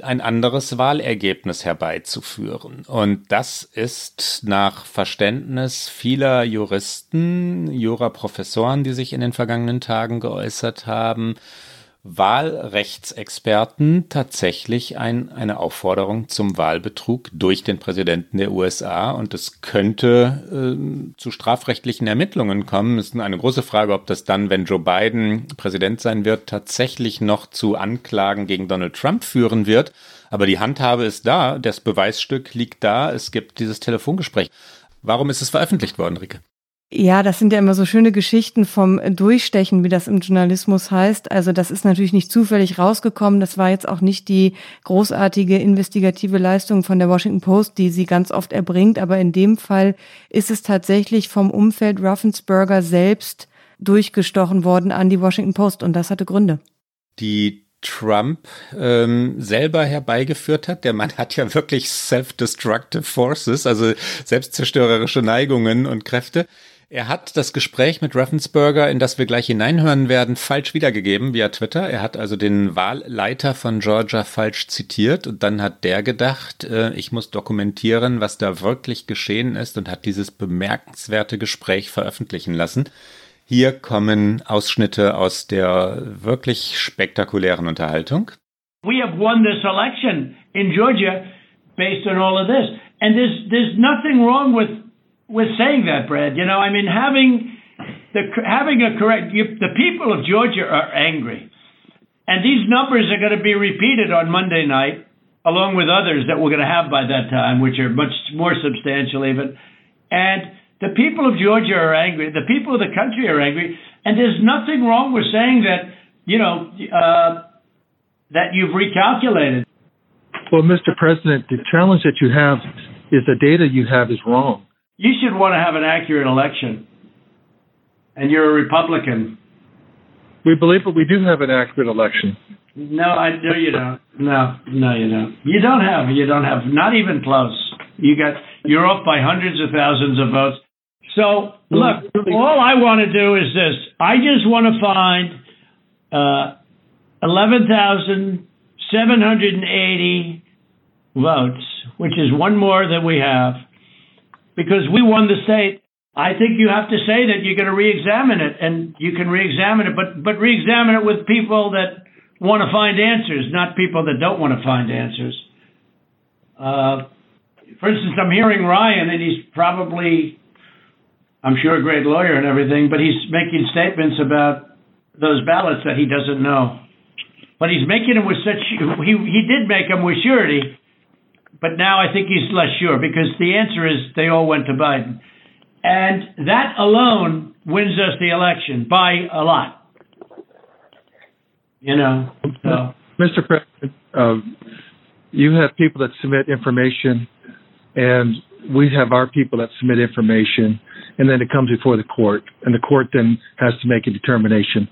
ein anderes Wahlergebnis herbeizuführen. Und das ist nach Verständnis vieler Juristen, Juraprofessoren, die sich in den vergangenen Tagen geäußert haben, Wahlrechtsexperten tatsächlich ein, eine Aufforderung zum Wahlbetrug durch den Präsidenten der U S A, und es könnte äh, zu strafrechtlichen Ermittlungen kommen. Es ist eine große Frage, ob das dann, wenn Joe Biden Präsident sein wird, tatsächlich noch zu Anklagen gegen Donald Trump führen wird. Aber die Handhabe ist da, das Beweisstück liegt da, es gibt dieses Telefongespräch. Warum ist es veröffentlicht worden, Rike? Ja, das sind ja immer so schöne Geschichten vom Durchstechen, wie das im Journalismus heißt. Also das ist natürlich nicht zufällig rausgekommen. Das war jetzt auch nicht die großartige investigative Leistung von der Washington Post, die sie ganz oft erbringt. Aber in dem Fall ist es tatsächlich vom Umfeld Raffensperger selbst durchgestochen worden an die Washington Post. Und das hatte Gründe. Die Trump ähm, selber herbeigeführt hat. Der Mann hat ja wirklich self-destructive forces, also selbstzerstörerische Neigungen und Kräfte. Er hat das Gespräch mit Raffensperger, in das wir gleich hineinhören werden, falsch wiedergegeben via Twitter. Er hat also den Wahlleiter von Georgia falsch zitiert und dann hat der gedacht, äh, ich muss dokumentieren, was da wirklich geschehen ist, und hat dieses bemerkenswerte Gespräch veröffentlichen lassen. Hier kommen Ausschnitte aus der wirklich spektakulären Unterhaltung. We have won this election in Georgia based on all of this. And there's, there's nothing wrong with We're saying that, Brad. You know, I mean, having the having a correct you, the people of Georgia are angry, and these numbers are going to be repeated on Monday night, along with others that we're going to have by that time, which are much more substantial even. And the people of Georgia are angry. The people of the country are angry, and there's nothing wrong with saying that. You know, uh, that you've recalculated. Well, Mister President, the challenge that you have is the data you have is wrong. You should want to have an accurate election, and you're a Republican. We believe that we do have an accurate election. No, I no, you don't. No, no, you don't. You don't have. You don't have. Not even close. You got. You're off by hundreds of thousands of votes. So look, all I want to do is this. I just want to find uh, eleven thousand seven hundred eighty votes, which is one more than we have. Because we won the state, I think you have to say that you're going to re-examine it, and you can re-examine it, but but re-examine it with people that want to find answers, not people that don't want to find answers. Uh, for instance, I'm hearing Ryan, and he's probably, I'm sure, a great lawyer and everything, but he's making statements about those ballots that he doesn't know. But he's making them with such, he he did make them with surety. But now I think he's less sure, because the answer is they all went to Biden. And that alone wins us the election by a lot. You know, so. Mister President, um, you have people that submit information, and we have our people that submit information, and then it comes before the court, and the court then has to make a determination.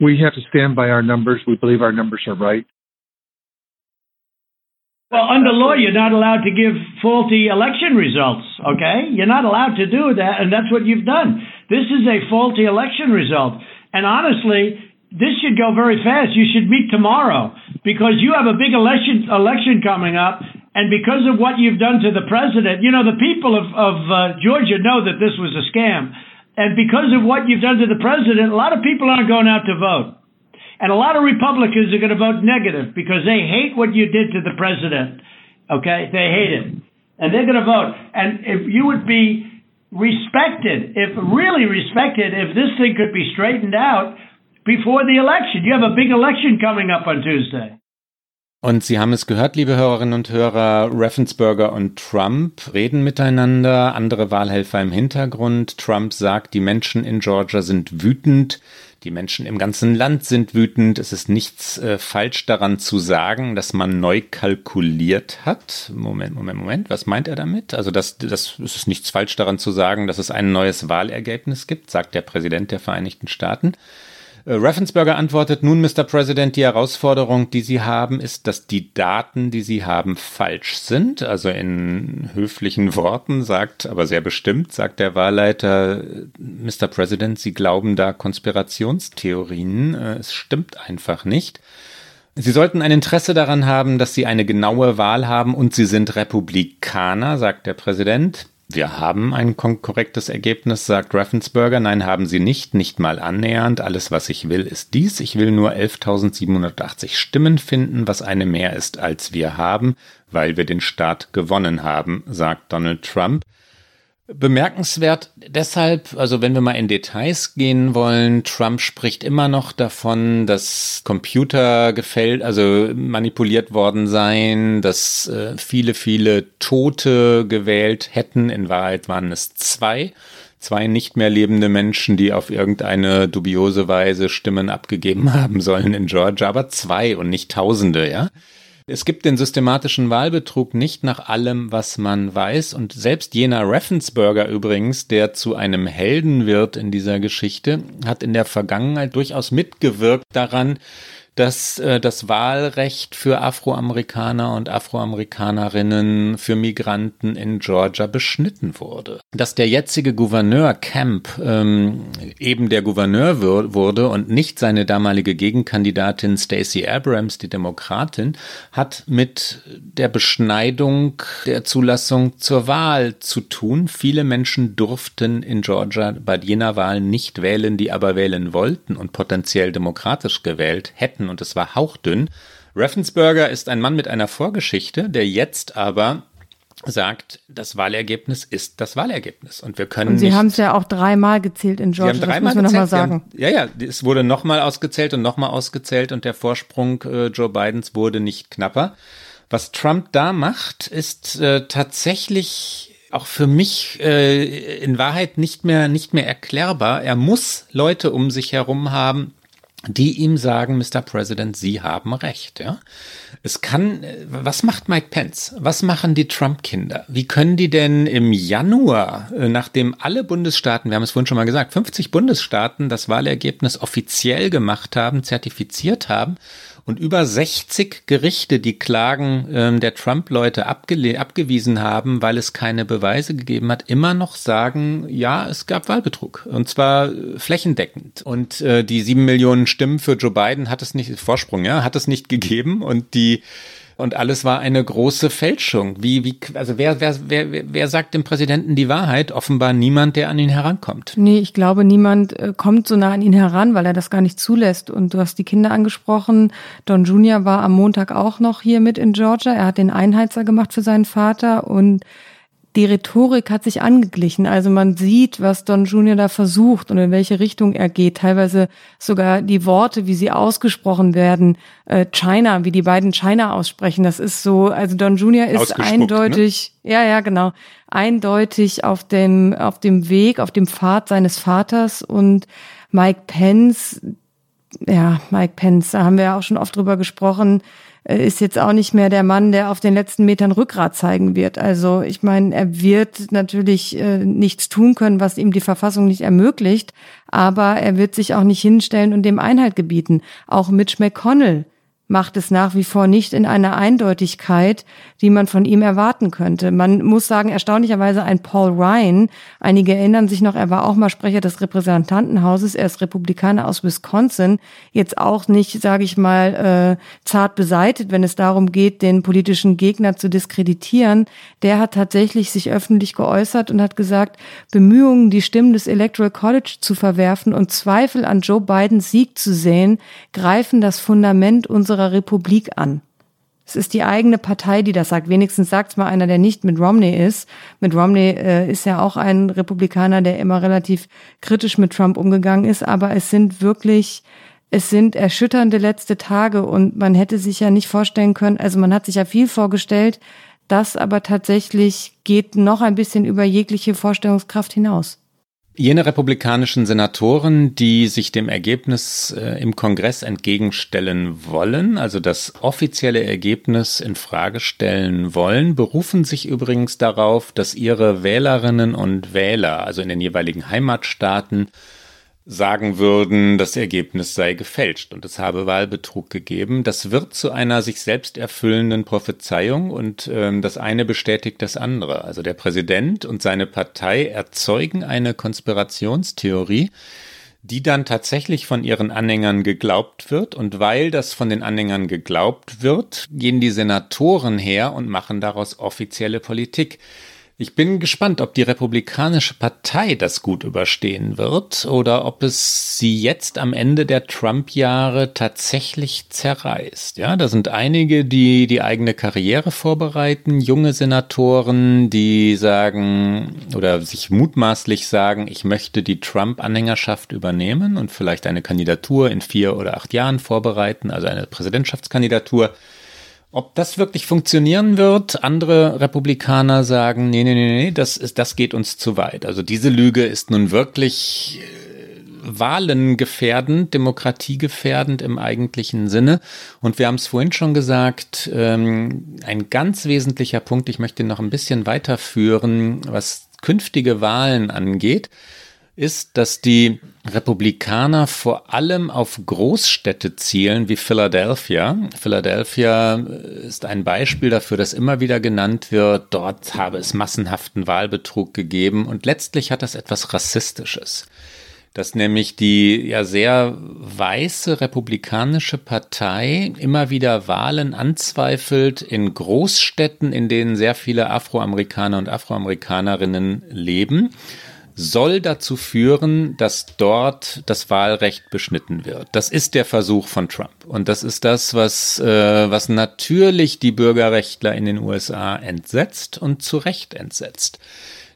We have to stand by our numbers. We believe our numbers are right. Well, under law, you're not allowed to give faulty election results, okay? You're not allowed to do that, and that's what you've done. This is a faulty election result. And honestly, this should go very fast. You should meet tomorrow, because you have a big election election coming up, and because of what you've done to the president, you know, the people of, of uh, Georgia know that this was a scam. And because of what you've done to the president, a lot of people aren't going out to vote. And a lot of Republicans are going to vote negative because they hate what you did to the president. Okay? They hate it. And they're going to vote. And if you would be respected, if really respected, if this thing could be straightened out before the election. You have a big election coming up on Tuesday. Und Sie haben es gehört, liebe Hörerinnen und Hörer, Raffensperger und Trump reden miteinander, andere Wahlhelfer im Hintergrund. Trump sagt, die Menschen in Georgia sind wütend, die Menschen im ganzen Land sind wütend. Es ist nichts äh, falsch daran zu sagen, dass man neu kalkuliert hat. Moment, Moment, Moment, was meint er damit? Also das, das es ist nichts falsch daran zu sagen, dass es ein neues Wahlergebnis gibt, sagt der Präsident der Vereinigten Staaten. Raffensperger antwortet, nun, Mister President, die Herausforderung, die Sie haben, ist, dass die Daten, die Sie haben, falsch sind. Also in höflichen Worten sagt, aber sehr bestimmt, sagt der Wahlleiter, Mister President, Sie glauben da Konspirationstheorien. Es stimmt einfach nicht. Sie sollten ein Interesse daran haben, dass Sie eine genaue Wahl haben und Sie sind Republikaner, sagt der Präsident. Wir haben ein korrektes Ergebnis, sagt Raffensperger. Nein, haben Sie nicht, nicht mal annähernd. Alles, was ich will, ist dies. Ich will nur elftausendsiebenhundertachtzig Stimmen finden, was eine mehr ist, als wir haben, weil wir den Staat gewonnen haben, sagt Donald Trump. Bemerkenswert deshalb, also wenn wir mal in Details gehen wollen, Trump spricht immer noch davon, dass Computer gefälscht, also manipuliert worden seien, dass äh, viele, viele Tote gewählt hätten. In Wahrheit waren es zwei, zwei nicht mehr lebende Menschen, die auf irgendeine dubiose Weise Stimmen abgegeben haben sollen in Georgia, aber zwei und nicht Tausende, ja. Es gibt den systematischen Wahlbetrug nicht nach allem, was man weiß. Und selbst jener Raffensperger übrigens, der zu einem Helden wird in dieser Geschichte, hat in der Vergangenheit durchaus mitgewirkt daran, dass äh, das Wahlrecht für Afroamerikaner und Afroamerikanerinnen, für Migranten in Georgia beschnitten wurde. Dass der jetzige Gouverneur Kemp ähm, eben der Gouverneur wür- wurde und nicht seine damalige Gegenkandidatin Stacey Abrams, die Demokratin, hat mit der Beschneidung der Zulassung zur Wahl zu tun. Viele Menschen durften in Georgia bei jener Wahl nicht wählen, die aber wählen wollten und potenziell demokratisch gewählt hätten. Und es war hauchdünn. Raffensperger ist ein Mann mit einer Vorgeschichte, der jetzt aber sagt, das Wahlergebnis ist das Wahlergebnis. Und wir können. Und Sie haben es ja auch dreimal gezählt in Georgia. Sie haben dreimal gezählt. Noch mal sagen. Ja, ja, es wurde nochmal ausgezählt und nochmal ausgezählt und der Vorsprung äh, Joe Bidens wurde nicht knapper. Was Trump da macht, ist äh, tatsächlich auch für mich äh, in Wahrheit nicht mehr, nicht mehr erklärbar. Er muss Leute um sich herum haben, die ihm sagen, Mister President, Sie haben recht. Ja? Es kann, was macht Mike Pence? Was machen die Trump-Kinder? Wie können die denn im Januar, nachdem alle Bundesstaaten, wir haben es vorhin schon mal gesagt, fünfzig Bundesstaaten das Wahlergebnis offiziell gemacht haben, zertifiziert haben und über sechzig Gerichte die Klagen ähm, der Trump-Leute abgele- abgewiesen haben, weil es keine Beweise gegeben hat, immer noch sagen, ja, es gab Wahlbetrug und zwar flächendeckend. Und äh, die sieben Millionen Stimmen für Joe Biden hat es nicht, Vorsprung, ja, hat es nicht gegeben und die Und alles war eine große Fälschung. Wie, wie, also wer, wer, wer, wer sagt dem Präsidenten die Wahrheit? Offenbar niemand, der an ihn herankommt. Nee, ich glaube, niemand kommt so nah an ihn heran, weil er das gar nicht zulässt. Und du hast die Kinder angesprochen. Don Junior war am Montag auch noch hier mit in Georgia. Er hat den Einheizer gemacht für seinen Vater und die Rhetorik hat sich angeglichen. Also man sieht, was Don Junior da versucht und in welche Richtung er geht. Teilweise sogar die Worte, wie sie ausgesprochen werden. Äh, China, wie die beiden China aussprechen. Das ist so, also Don Junior ist eindeutig, ne? ja, ja, genau, eindeutig auf dem, auf dem Weg, auf dem Pfad seines Vaters. Und Mike Pence, ja, Mike Pence, da haben wir ja auch schon oft drüber gesprochen, ist jetzt auch nicht mehr der Mann, der auf den letzten Metern Rückgrat zeigen wird. Also ich meine, er wird natürlich äh, nichts tun können, was ihm die Verfassung nicht ermöglicht, aber er wird sich auch nicht hinstellen und dem Einhalt gebieten. Auch Mitch McConnell macht es nach wie vor nicht in einer Eindeutigkeit, die man von ihm erwarten könnte. Man muss sagen, erstaunlicherweise ein Paul Ryan, einige erinnern sich noch, er war auch mal Sprecher des Repräsentantenhauses, er ist Republikaner aus Wisconsin, jetzt auch nicht, sage ich mal, äh, zart beseitet, wenn es darum geht, den politischen Gegner zu diskreditieren. Der hat tatsächlich sich öffentlich geäußert und hat gesagt, Bemühungen, die Stimmen des Electoral College zu verwerfen und Zweifel an Joe Bidens Sieg zu säen, greifen das Fundament unserer Republik an. Es ist die eigene Partei, die das sagt. Wenigstens sagt es mal einer, der nicht Mitt Romney ist. Mitt Romney äh, ist ja auch ein Republikaner, der immer relativ kritisch mit Trump umgegangen ist. Aber es sind wirklich, es sind erschütternde letzte Tage und man hätte sich ja nicht vorstellen können, also man hat sich ja viel vorgestellt, das aber tatsächlich geht noch ein bisschen über jegliche Vorstellungskraft hinaus. Jene republikanischen Senatoren, die sich dem Ergebnis äh, im Kongress entgegenstellen wollen, also das offizielle Ergebnis in Frage stellen wollen, berufen sich übrigens darauf, dass ihre Wählerinnen und Wähler, also in den jeweiligen Heimatstaaten, sagen würden, das Ergebnis sei gefälscht und es habe Wahlbetrug gegeben. Das wird zu einer sich selbst erfüllenden Prophezeiung und ähm, das eine bestätigt das andere. Also der Präsident und seine Partei erzeugen eine Konspirationstheorie, die dann tatsächlich von ihren Anhängern geglaubt wird. Und weil das von den Anhängern geglaubt wird, gehen die Senatoren her und machen daraus offizielle Politik. Ich bin gespannt, ob die Republikanische Partei das gut überstehen wird oder ob es sie jetzt am Ende der Trump-Jahre tatsächlich zerreißt. Ja, da sind einige, die die eigene Karriere vorbereiten, junge Senatoren, die sagen oder sich mutmaßlich sagen, ich möchte die Trump-Anhängerschaft übernehmen und vielleicht eine Kandidatur in vier oder acht Jahren vorbereiten, also eine Präsidentschaftskandidatur. Ob das wirklich funktionieren wird, andere Republikaner sagen, nee, nee, nee, nee, das ist, das geht uns zu weit. Also diese Lüge ist nun wirklich wahlengefährdend, demokratiegefährdend im eigentlichen Sinne. Und wir haben es vorhin schon gesagt, ähm, ein ganz wesentlicher Punkt, ich möchte noch ein bisschen weiterführen, was künftige Wahlen angeht, ist, dass die Republikaner vor allem auf Großstädte zielen wie Philadelphia. Philadelphia ist ein Beispiel dafür, dass immer wieder genannt wird, dort habe es massenhaften Wahlbetrug gegeben und letztlich hat das etwas Rassistisches. Dass nämlich die ja sehr weiße Republikanische Partei immer wieder Wahlen anzweifelt in Großstädten, in denen sehr viele Afroamerikaner und Afroamerikanerinnen leben. Soll dazu führen, dass dort das Wahlrecht beschnitten wird. Das ist der Versuch von Trump. Und das ist das, was, äh, was natürlich die Bürgerrechtler in den U S A entsetzt und zu Recht entsetzt.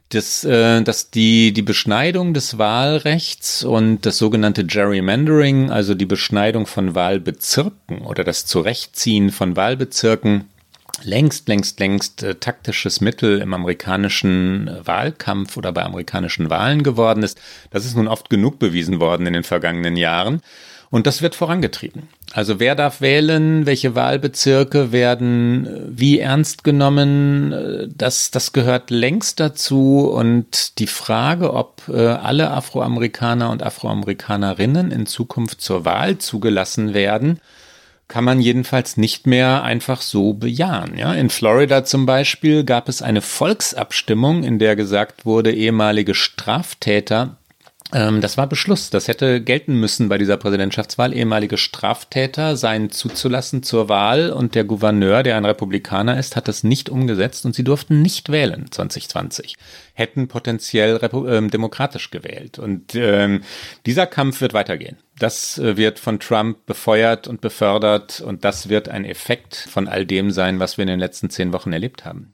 Das, äh, dass die, die Beschneidung des Wahlrechts und das sogenannte Gerrymandering, also die Beschneidung von Wahlbezirken oder das Zurechtziehen von Wahlbezirken, längst, längst, längst äh, taktisches Mittel im amerikanischen Wahlkampf oder bei amerikanischen Wahlen geworden ist. Das ist nun oft genug bewiesen worden in den vergangenen Jahren. Und das wird vorangetrieben. Also wer darf wählen, welche Wahlbezirke werden wie ernst genommen, das, das gehört längst dazu. Und die Frage, ob äh, alle Afroamerikaner und Afroamerikanerinnen in Zukunft zur Wahl zugelassen werden, kann man jedenfalls nicht mehr einfach so bejahen. Ja? In Florida zum Beispiel gab es eine Volksabstimmung, in der gesagt wurde, ehemalige Straftäter, ähm, das war Beschluss, das hätte gelten müssen bei dieser Präsidentschaftswahl, ehemalige Straftäter seien zuzulassen zur Wahl und der Gouverneur, der ein Republikaner ist, hat das nicht umgesetzt und sie durften nicht wählen zwanzig zwanzig, hätten potenziell Repu- ähm, demokratisch gewählt. Und ähm, dieser Kampf wird weitergehen. Das wird von Trump befeuert und befördert und das wird ein Effekt von all dem sein, was wir in den letzten zehn Wochen erlebt haben.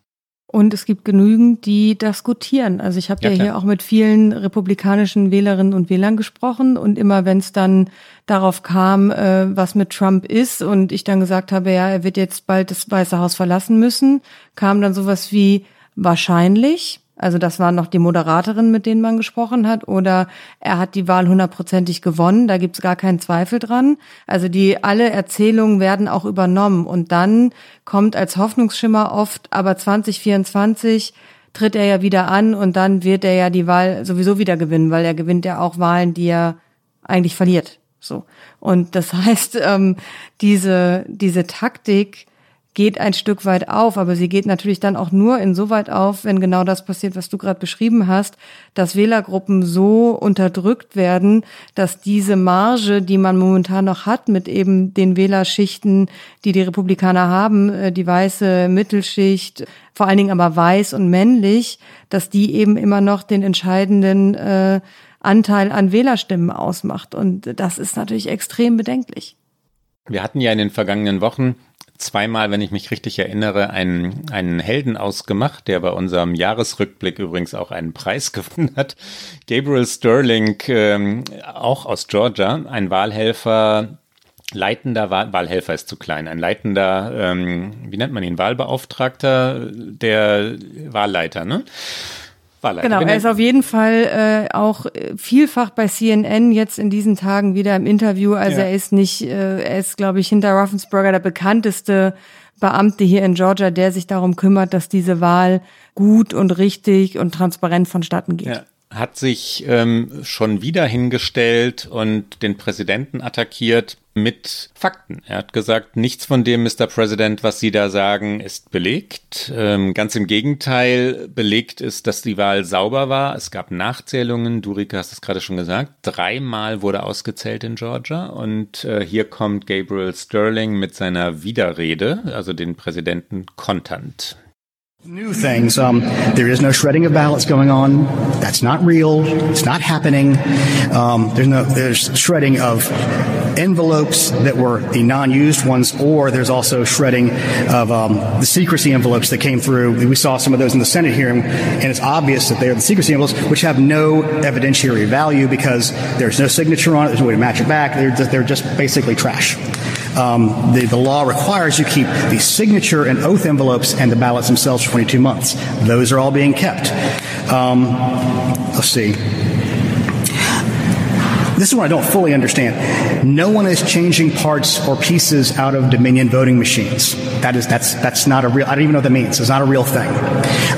Und es gibt genügend, die das gutieren. Also ich habe ja, ja hier auch mit vielen republikanischen Wählerinnen und Wählern gesprochen und immer wenn es dann darauf kam, äh, was mit Trump ist und ich dann gesagt habe, ja, er wird jetzt bald das Weiße Haus verlassen müssen, kam dann sowas wie wahrscheinlich. Also das waren noch die Moderatorinnen, mit denen man gesprochen hat. Oder er hat die Wahl hundertprozentig gewonnen, da gibt's gar keinen Zweifel dran. Also die alle Erzählungen werden auch übernommen. Und dann kommt als Hoffnungsschimmer oft, aber zwanzig vierundzwanzig tritt er ja wieder an und dann wird er ja die Wahl sowieso wieder gewinnen, weil er gewinnt ja auch Wahlen, die er eigentlich verliert. So. Und das heißt, ähm, diese, diese Taktik geht ein Stück weit auf, aber sie geht natürlich dann auch nur insoweit auf, wenn genau das passiert, was du gerade beschrieben hast, dass Wählergruppen so unterdrückt werden, dass diese Marge, die man momentan noch hat mit eben den Wählerschichten, die die Republikaner haben, die weiße Mittelschicht, vor allen Dingen aber weiß und männlich, dass die eben immer noch den entscheidenden äh, Anteil an Wählerstimmen ausmacht. Und das ist natürlich extrem bedenklich. Wir hatten ja in den vergangenen Wochen zweimal, wenn ich mich richtig erinnere, einen, einen Helden ausgemacht, der bei unserem Jahresrückblick übrigens auch einen Preis gewonnen hat. Gabriel Sterling, ähm, auch aus Georgia, ein Wahlhelfer, leitender Wahl, Wahlhelfer ist zu klein, ein leitender, ähm, wie nennt man ihn, Wahlbeauftragter, der Wahlleiter, ne? Wahlleiter. Genau, er ist auf jeden Fall äh, auch vielfach bei C N N jetzt in diesen Tagen wieder im Interview. Also ja. er ist nicht, äh, er ist, glaube ich, hinter Raffensperger der bekannteste Beamte hier in Georgia, der sich darum kümmert, dass diese Wahl gut und richtig und transparent vonstatten geht. Ja. hat sich ähm, schon wieder hingestellt und den Präsidenten attackiert mit Fakten. Er hat gesagt, nichts von dem, Mister President, was Sie da sagen, ist belegt. Ähm, ganz im Gegenteil, belegt ist, dass die Wahl sauber war. Es gab Nachzählungen, du, Rike, hast es gerade schon gesagt. Dreimal wurde ausgezählt in Georgia. Und äh, hier kommt Gabriel Sterling mit seiner Widerrede, also den Präsidenten konternd. New things. Um, there is no shredding of ballots going on. That's not real. It's not happening. Um, there's no there's shredding of envelopes that were the non-used ones, or there's also shredding of um, the secrecy envelopes that came through. We saw some of those in the Senate hearing, and it's obvious that they are the secrecy envelopes, which have no evidentiary value because there's no signature on it. There's no way to match it back. They're just, they're just basically trash. Um, the, the law requires you keep the signature and oath envelopes and the ballots themselves for twenty-two months. Those are all being kept. Um, let's see. This is what I don't fully understand. No one is changing parts or pieces out of Dominion voting machines. That is, that's that's not a real. I don't even know what that means. It's not a real thing.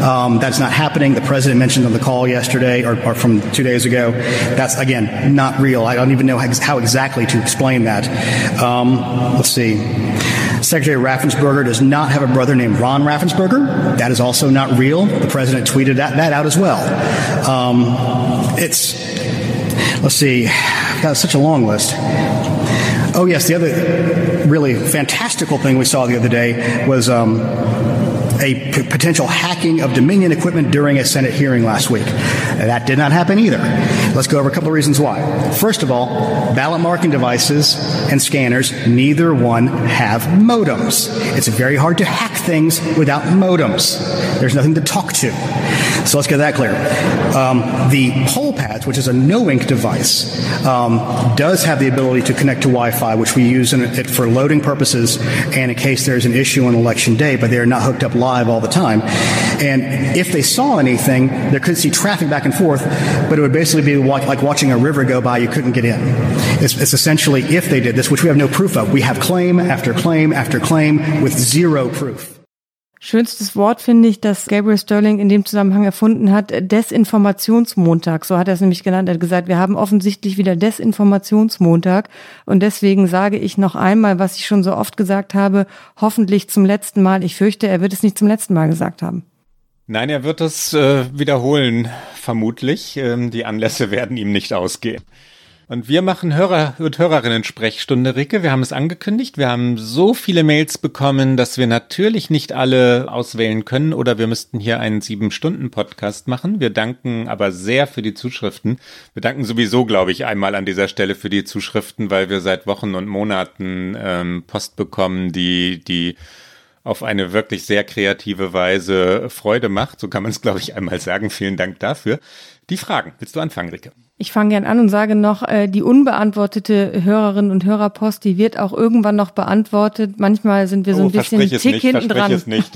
Um, that's not happening. The president mentioned on the call yesterday, or, or from two days ago. That's again not real. I don't even know how, how exactly to explain that. Um, let's see. Secretary Raffensperger does not have a brother named Ron Raffensperger. That is also not real. The president tweeted that, that out as well. Um, it's. Let's see, I've got such a long list. Oh, yes, the other really fantastical thing we saw the other day was um, a p- potential hacking of Dominion equipment during a Senate hearing last week. That did not happen either. Let's go over a couple of reasons why. First of all, ballot marking devices and scanners, neither one have modems. It's very hard to hack things without modems. There's nothing to talk to. So let's get that clear. Um, the poll pads, which is a no-ink device, um, does have the ability to connect to Wi-Fi, which we use in it for loading purposes and in case there's an issue on election day, but they are not hooked up live all the time. And if they saw anything, they could see traffic back and forth, but it would basically be like watching a river go by. You couldn't get in. It's, it's essentially if they did this, which we have no proof of. We have claim after claim after claim with zero proof. Schönstes Wort finde ich, das Gabriel Sterling in dem Zusammenhang erfunden hat, Desinformationsmontag. So hat er es nämlich genannt. Er hat gesagt, wir haben offensichtlich wieder Desinformationsmontag. Und deswegen sage ich noch einmal, was ich schon so oft gesagt habe, hoffentlich zum letzten Mal. Ich fürchte, er wird es nicht zum letzten Mal gesagt haben. Nein, er wird es äh, wiederholen, vermutlich. Ähm, die Anlässe werden ihm nicht ausgehen. Und wir machen Hörer- und Hörerinnen-Sprechstunde, Rike. Wir haben es angekündigt. Wir haben so viele Mails bekommen, dass wir natürlich nicht alle auswählen können oder wir müssten hier einen Sieben-Stunden-Podcast machen. Wir danken aber sehr für die Zuschriften. Wir danken sowieso, glaube ich, einmal an dieser Stelle für die Zuschriften, weil wir seit Wochen und Monaten ähm, Post bekommen, die die auf eine wirklich sehr kreative Weise Freude macht. So kann man es, glaube ich, einmal sagen. Vielen Dank dafür. Die Fragen. Willst du anfangen, Rike? Ich fange gern an und sage noch, die unbeantwortete Hörerinnen- und Hörerpost, die wird auch irgendwann noch beantwortet. Manchmal sind wir so ein oh, bisschen einen Tick hinten dran. Es nicht.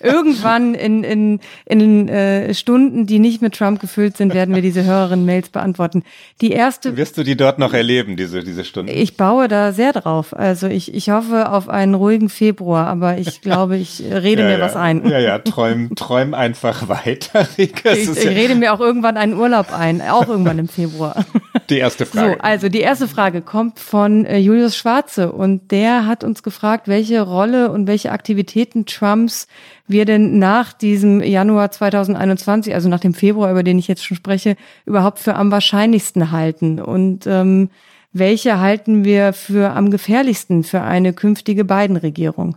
Irgendwann in, in, in äh, Stunden, die nicht mit Trump gefüllt sind, werden wir diese Hörerinnen-Mails beantworten. Die erste. Wirst du die dort noch erleben, diese, diese Stunden? Ich baue da sehr drauf. Also ich, ich hoffe auf einen ruhigen Februar, aber ich glaube, ich rede ja, mir ja. was ein. Ja, ja, träum, träum einfach weiter, Rike. Ich, ich ja. rede mir auch irgendwann einen Urlaub ein. Auch irgendwann im Februar. Die erste Frage. So, also die erste Frage kommt von Julius Schwarze und der hat uns gefragt, welche Rolle und welche Aktivitäten Trumps wir denn nach diesem Januar zweitausendeinundzwanzig, also nach dem Februar, über den ich jetzt schon spreche, überhaupt für am wahrscheinlichsten halten und ähm, welche halten wir für am gefährlichsten für eine künftige Biden-Regierung?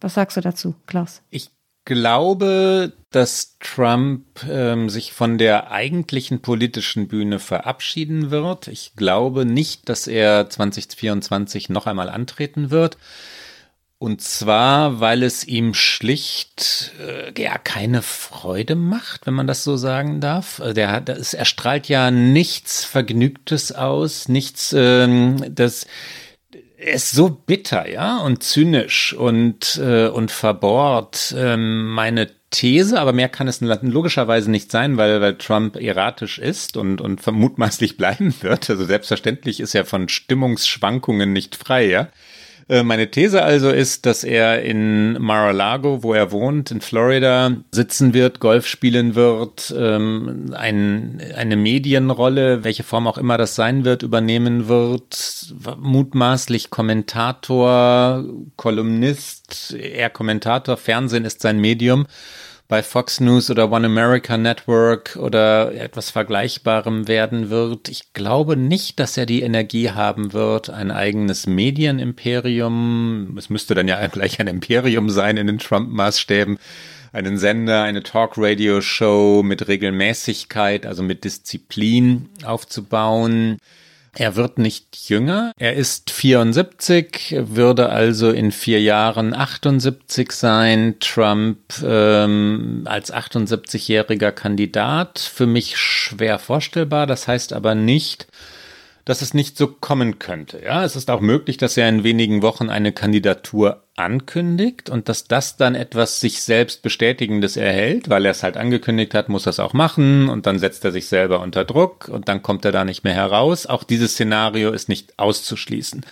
Was sagst du dazu, Klaus? Ich Ich glaube, dass Trump ähm, sich von der eigentlichen politischen Bühne verabschieden wird. Ich glaube nicht, dass er zwanzig vierundzwanzig noch einmal antreten wird. Und zwar, weil es ihm schlicht äh, ja keine Freude macht, wenn man das so sagen darf. Der hat, das, er strahlt ja nichts Vergnügtes aus, nichts, ähm, das... Er ist so bitter, ja, und zynisch und äh, und verbohrt. Ähm, meine These, aber mehr kann es logischerweise nicht sein, weil weil Trump erratisch ist und und vermutmaßlich bleiben wird. Also selbstverständlich ist er von Stimmungsschwankungen nicht frei, ja. Äh, meine These also ist, dass er in Mar-a-Lago, wo er wohnt, in Florida, sitzen wird, Golf spielen wird, ähm, ein, eine Medienrolle, welche Form auch immer das sein wird, übernehmen wird, mutmaßlich Kommentator, Kolumnist, eher Kommentator, Fernsehen ist sein Medium, bei Fox News oder One America Network oder etwas Vergleichbarem werden wird. Ich glaube nicht, dass er die Energie haben wird, ein eigenes Medienimperium, es müsste dann ja gleich ein Imperium sein in den Trump-Maßstäben, einen Sender, eine Talk-Radio-Show mit Regelmäßigkeit, also mit Disziplin aufzubauen. Er wird nicht jünger, er ist vierundsiebzig, würde also in vier Jahren achtundsiebzig sein. Trump ähm, als achtundsiebzigjähriger Kandidat, für mich schwer vorstellbar, das heißt aber nicht, dass es nicht so kommen könnte. Ja, es ist auch möglich, dass er in wenigen Wochen eine Kandidatur ankündigt und dass das dann etwas sich selbst Bestätigendes erhält, weil er es halt angekündigt hat, muss er es auch machen und dann setzt er sich selber unter Druck und dann kommt er da nicht mehr heraus. Auch dieses Szenario ist nicht auszuschließen.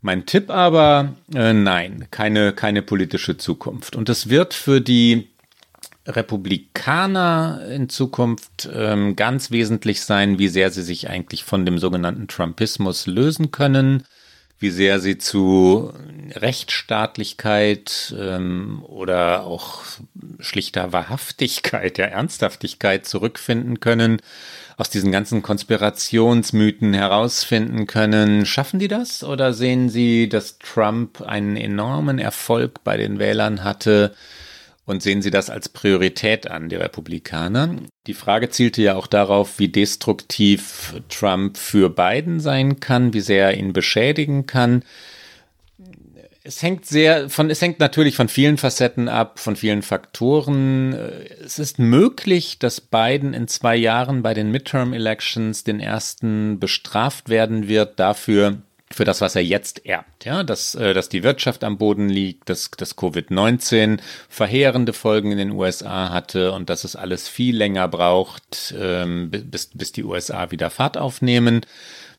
Mein Tipp aber, äh, nein, keine, keine politische Zukunft. Und es wird für die Republikaner in Zukunft ähm, ganz wesentlich sein, wie sehr sie sich eigentlich von dem sogenannten Trumpismus lösen können, wie sehr sie zu Rechtsstaatlichkeit ähm, oder auch schlichter Wahrhaftigkeit, ja, Ernsthaftigkeit zurückfinden können, aus diesen ganzen Konspirationsmythen herausfinden können. Schaffen die das oder sehen sie, dass Trump einen enormen Erfolg bei den Wählern hatte? Und sehen Sie das als Priorität an, die Republikaner? Die Frage zielte ja auch darauf, wie destruktiv Trump für Biden sein kann, wie sehr er ihn beschädigen kann. Es hängt sehr von, es hängt natürlich von vielen Facetten ab, von vielen Faktoren. Es ist möglich, dass Biden in zwei Jahren bei den Midterm-Elections, den ersten, bestraft werden wird dafür, für das, was er jetzt erbt, ja, dass, dass die Wirtschaft am Boden liegt, dass das Covid neunzehn verheerende Folgen in den U S A hatte und dass es alles viel länger braucht, bis, bis die U S A wieder Fahrt aufnehmen.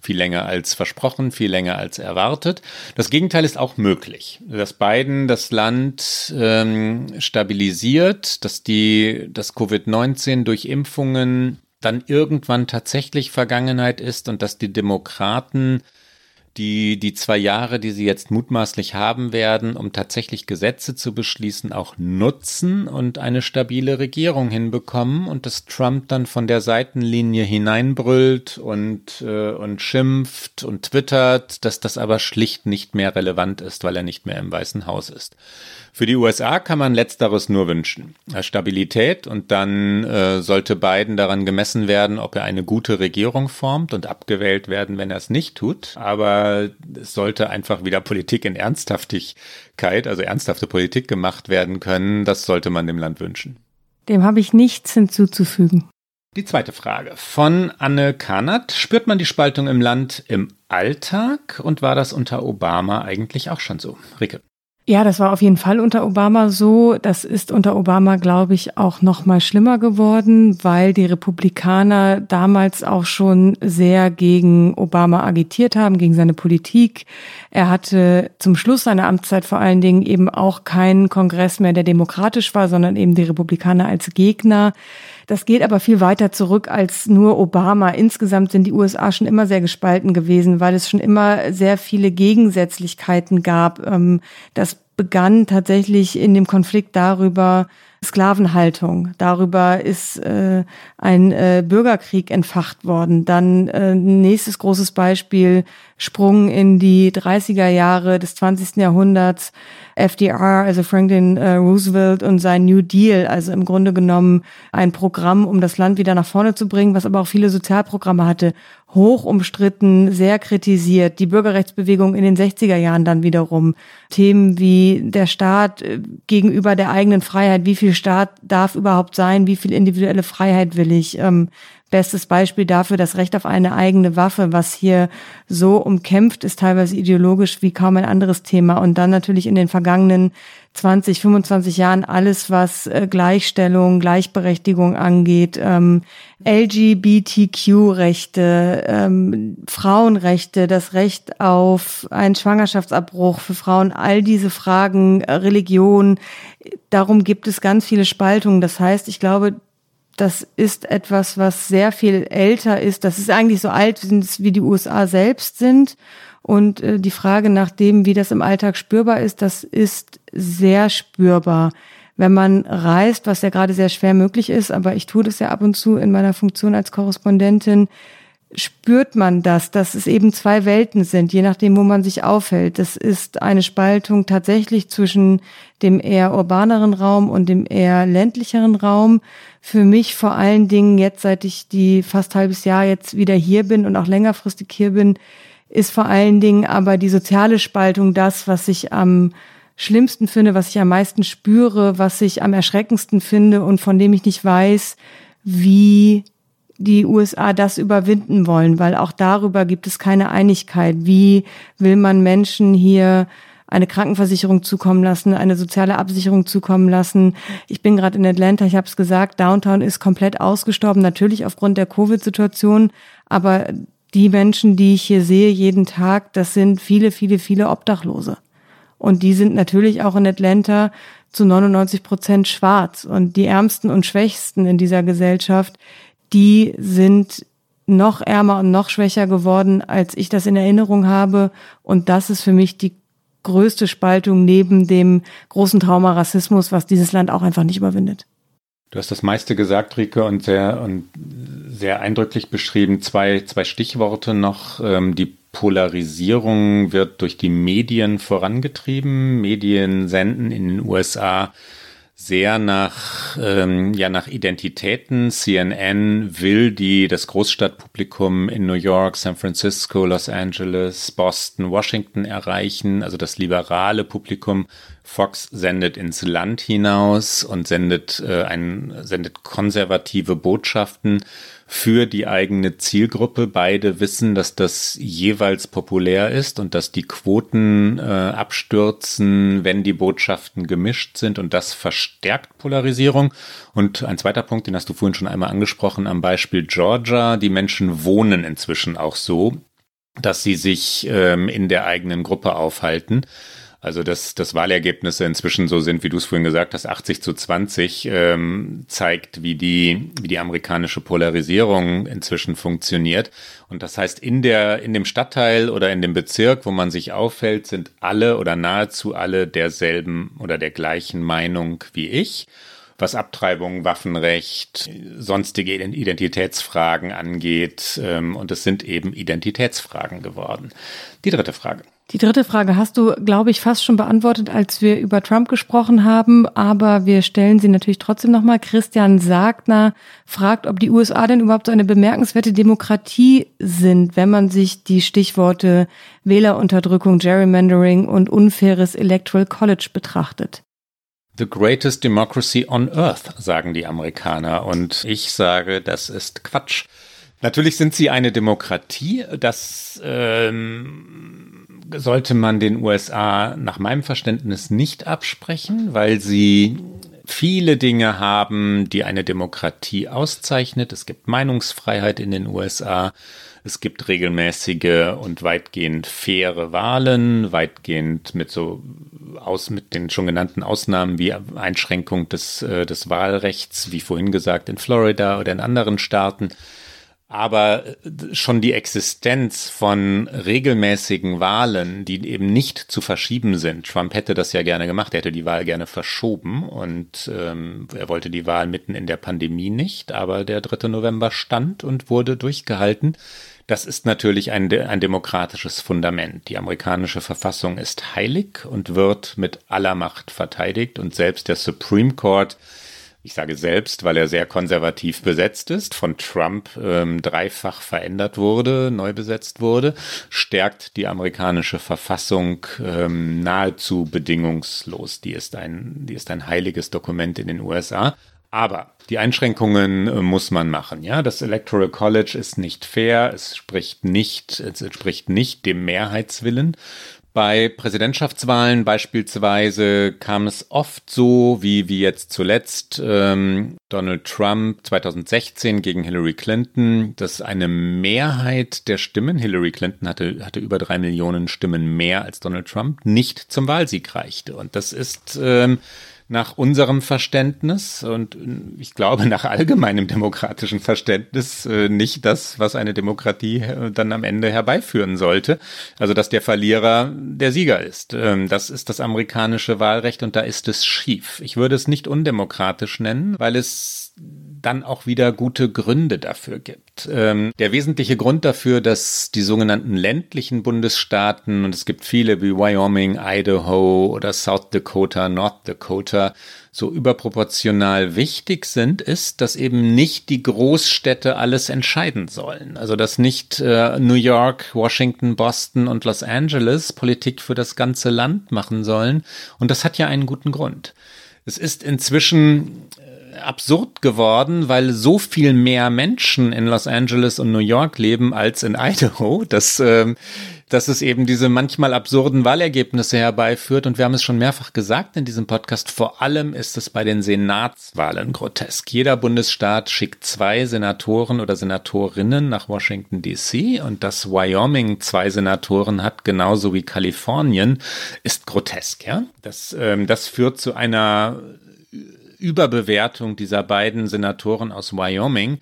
Viel länger als versprochen, viel länger als erwartet. Das Gegenteil ist auch möglich, dass Biden das Land ähm, stabilisiert, dass die, das Covid neunzehn durch Impfungen dann irgendwann tatsächlich Vergangenheit ist und dass die Demokraten die die zwei Jahre, die sie jetzt mutmaßlich haben werden, um tatsächlich Gesetze zu beschließen, auch nutzen und eine stabile Regierung hinbekommen und dass Trump dann von der Seitenlinie hineinbrüllt und, äh, und schimpft und twittert, dass das aber schlicht nicht mehr relevant ist, weil er nicht mehr im Weißen Haus ist. Für die U S A kann man Letzteres nur wünschen. Stabilität und dann äh, sollte Biden daran gemessen werden, ob er eine gute Regierung formt und abgewählt werden, wenn er es nicht tut. Aber es sollte einfach wieder Politik in Ernsthaftigkeit, also ernsthafte Politik gemacht werden können. Das sollte man dem Land wünschen. Dem habe ich nichts hinzuzufügen. Die zweite Frage von Anne Karnat. Spürt man die Spaltung im Land im Alltag und war das unter Obama eigentlich auch schon so? Rike. Ja, das war auf jeden Fall unter Obama so. Das ist unter Obama, glaube ich, auch noch mal schlimmer geworden, weil die Republikaner damals auch schon sehr gegen Obama agitiert haben, gegen seine Politik. Er hatte zum Schluss seiner Amtszeit vor allen Dingen eben auch keinen Kongress mehr, der demokratisch war, sondern eben die Republikaner als Gegner. Das geht aber viel weiter zurück als nur Obama. Insgesamt sind die U S A schon immer sehr gespalten gewesen, weil es schon immer sehr viele Gegensätzlichkeiten gab. Das begann tatsächlich in dem Konflikt darüber, Sklavenhaltung. Darüber ist äh, ein äh, Bürgerkrieg entfacht worden. Dann äh, nächstes großes Beispiel, Sprung in die dreißiger Jahre des zwanzigsten Jahrhunderts, F D R, also Franklin äh, Roosevelt und sein New Deal, also im Grunde genommen ein Programm, um das Land wieder nach vorne zu bringen, was aber auch viele Sozialprogramme hatte. Hoch umstritten, sehr kritisiert. Die Bürgerrechtsbewegung in den sechziger Jahren dann wiederum. Themen wie der Staat äh, gegenüber der eigenen Freiheit, wie viel Staat darf überhaupt sein, wie viel individuelle Freiheit will ich, ähm, Bestes Beispiel dafür, das Recht auf eine eigene Waffe, was hier so umkämpft ist, teilweise ideologisch wie kaum ein anderes Thema. Und dann natürlich in den vergangenen zwanzig, fünfundzwanzig Jahren alles, was Gleichstellung, Gleichberechtigung angeht, ähm, L G B T Q Rechte, ähm, Frauenrechte, das Recht auf einen Schwangerschaftsabbruch für Frauen, all diese Fragen, äh, Religion, darum gibt es ganz viele Spaltungen. Das heißt, ich glaube, das ist etwas, was sehr viel älter ist. Das ist eigentlich so alt, wie die U S A selbst sind. Und die Frage nach dem, wie das im Alltag spürbar ist, das ist sehr spürbar. Wenn man reist, was ja gerade sehr schwer möglich ist, aber ich tue das ja ab und zu in meiner Funktion als Korrespondentin, spürt man das, dass es eben zwei Welten sind, je nachdem, wo man sich aufhält. Das ist eine Spaltung tatsächlich zwischen dem eher urbaneren Raum und dem eher ländlicheren Raum. Für mich vor allen Dingen jetzt, seit ich die fast halbes Jahr jetzt wieder hier bin und auch längerfristig hier bin, ist vor allen Dingen aber die soziale Spaltung das, was ich am schlimmsten finde, was ich am meisten spüre, was ich am erschreckendsten finde und von dem ich nicht weiß, wie die U S A das überwinden wollen, weil auch darüber gibt es keine Einigkeit. Wie will man Menschen hier eine Krankenversicherung zukommen lassen, eine soziale Absicherung zukommen lassen? Ich bin gerade in Atlanta, ich habe es gesagt, Downtown ist komplett ausgestorben, natürlich aufgrund der Covid-Situation, aber die Menschen, die ich hier sehe jeden Tag, das sind viele, viele, viele Obdachlose. Und die sind natürlich auch in Atlanta zu neunundneunzig Prozent schwarz. Und die Ärmsten und Schwächsten in dieser Gesellschaft, die sind noch ärmer und noch schwächer geworden, als ich das in Erinnerung habe. Und das ist für mich die größte Spaltung neben dem großen Trauma Rassismus, was dieses Land auch einfach nicht überwindet. Du hast das meiste gesagt, Rike, und sehr, und sehr eindrücklich beschrieben. Zwei, zwei Stichworte noch. Die Polarisierung wird durch die Medien vorangetrieben. Medien senden in den U S A sehr nach, ähm, ja, nach Identitäten. C N N will die, das Großstadtpublikum in New York, San Francisco, Los Angeles, Boston, Washington erreichen. Also das liberale Publikum. Fox sendet ins Land hinaus und sendet, äh, ein, sendet konservative Botschaften für die eigene Zielgruppe. Beide wissen, dass das jeweils populär ist und dass die Quoten äh, abstürzen, wenn die Botschaften gemischt sind, und das verstärkt Polarisierung. Und ein zweiter Punkt, den hast du vorhin schon einmal angesprochen, am Beispiel Georgia. Die Menschen wohnen inzwischen auch so, dass sie sich ähm, in der eigenen Gruppe aufhalten. Also dass das Wahlergebnisse inzwischen so sind, wie du es vorhin gesagt hast, achtzig zu zwanzig, ähm, zeigt, wie die wie die amerikanische Polarisierung inzwischen funktioniert. Und das heißt, in der in dem Stadtteil oder in dem Bezirk, wo man sich aufhält, sind alle oder nahezu alle derselben oder der gleichen Meinung wie ich, was Abtreibung, Waffenrecht, sonstige Identitätsfragen angeht. Ähm, und es sind eben Identitätsfragen geworden. Die dritte Frage. Die dritte Frage hast du, glaube ich, fast schon beantwortet, als wir über Trump gesprochen haben. Aber wir stellen sie natürlich trotzdem nochmal. Christian Sagner fragt, ob die U S A denn überhaupt so eine bemerkenswerte Demokratie sind, wenn man sich die Stichworte Wählerunterdrückung, Gerrymandering und unfaires Electoral College betrachtet. The greatest democracy on earth, sagen die Amerikaner. Und ich sage, das ist Quatsch. Natürlich sind sie eine Demokratie. Das ähm sollte man den U S A nach meinem Verständnis nicht absprechen, weil sie viele Dinge haben, die eine Demokratie auszeichnet. Es gibt Meinungsfreiheit in den U S A, es gibt regelmäßige und weitgehend faire Wahlen, weitgehend mit so aus mit den schon genannten Ausnahmen wie Einschränkung des, des Wahlrechts, wie vorhin gesagt, in Florida oder in anderen Staaten. Aber schon die Existenz von regelmäßigen Wahlen, die eben nicht zu verschieben sind. Trump hätte das ja gerne gemacht, er hätte die Wahl gerne verschoben und ähm, er wollte die Wahl mitten in der Pandemie nicht, aber der dritte November stand und wurde durchgehalten. Das ist natürlich ein, ein demokratisches Fundament. Die amerikanische Verfassung ist heilig und wird mit aller Macht verteidigt, und selbst der Supreme Court, ich sage selbst, weil er sehr konservativ besetzt ist, von Trump ähm, dreifach verändert wurde, neu besetzt wurde, stärkt die amerikanische Verfassung ähm, nahezu bedingungslos. Die ist ein, die ist ein heiliges Dokument in den U S A. Aber die Einschränkungen muss man machen. Ja, das Electoral College ist nicht fair, es spricht nicht, es entspricht nicht dem Mehrheitswillen. Bei Präsidentschaftswahlen beispielsweise kam es oft so, wie, wie jetzt zuletzt ähm, Donald Trump zweitausendsechzehn gegen Hillary Clinton, dass eine Mehrheit der Stimmen, Hillary Clinton hatte, hatte über drei Millionen Stimmen mehr als Donald Trump, nicht zum Wahlsieg reichte. Und das ist ähm, nach unserem Verständnis und ich glaube nach allgemeinem demokratischen Verständnis äh, nicht das, was eine Demokratie äh, dann am Ende herbeiführen sollte. Also dass der Verlierer der Sieger ist. Ähm, das ist das amerikanische Wahlrecht und da ist es schief. Ich würde es nicht undemokratisch nennen, weil es dann auch wieder gute Gründe dafür gibt. Ähm, der wesentliche Grund dafür, dass die sogenannten ländlichen Bundesstaaten, und es gibt viele wie Wyoming, Idaho oder South Dakota, North Dakota, so überproportional wichtig sind, ist, dass eben nicht die Großstädte alles entscheiden sollen. Also dass nicht äh, New York, Washington, Boston und Los Angeles Politik für das ganze Land machen sollen. Und das hat ja einen guten Grund. Es ist inzwischen absurd geworden, weil so viel mehr Menschen in Los Angeles und New York leben als in Idaho, dass, äh, dass es eben diese manchmal absurden Wahlergebnisse herbeiführt. Und wir haben es schon mehrfach gesagt in diesem Podcast, vor allem ist es bei den Senatswahlen grotesk. Jeder Bundesstaat schickt zwei Senatoren oder Senatorinnen nach Washington D C und dass Wyoming zwei Senatoren hat, genauso wie Kalifornien, ist grotesk. Ja? Das, äh, das führt zu einer Überbewertung dieser beiden Senatoren aus Wyoming,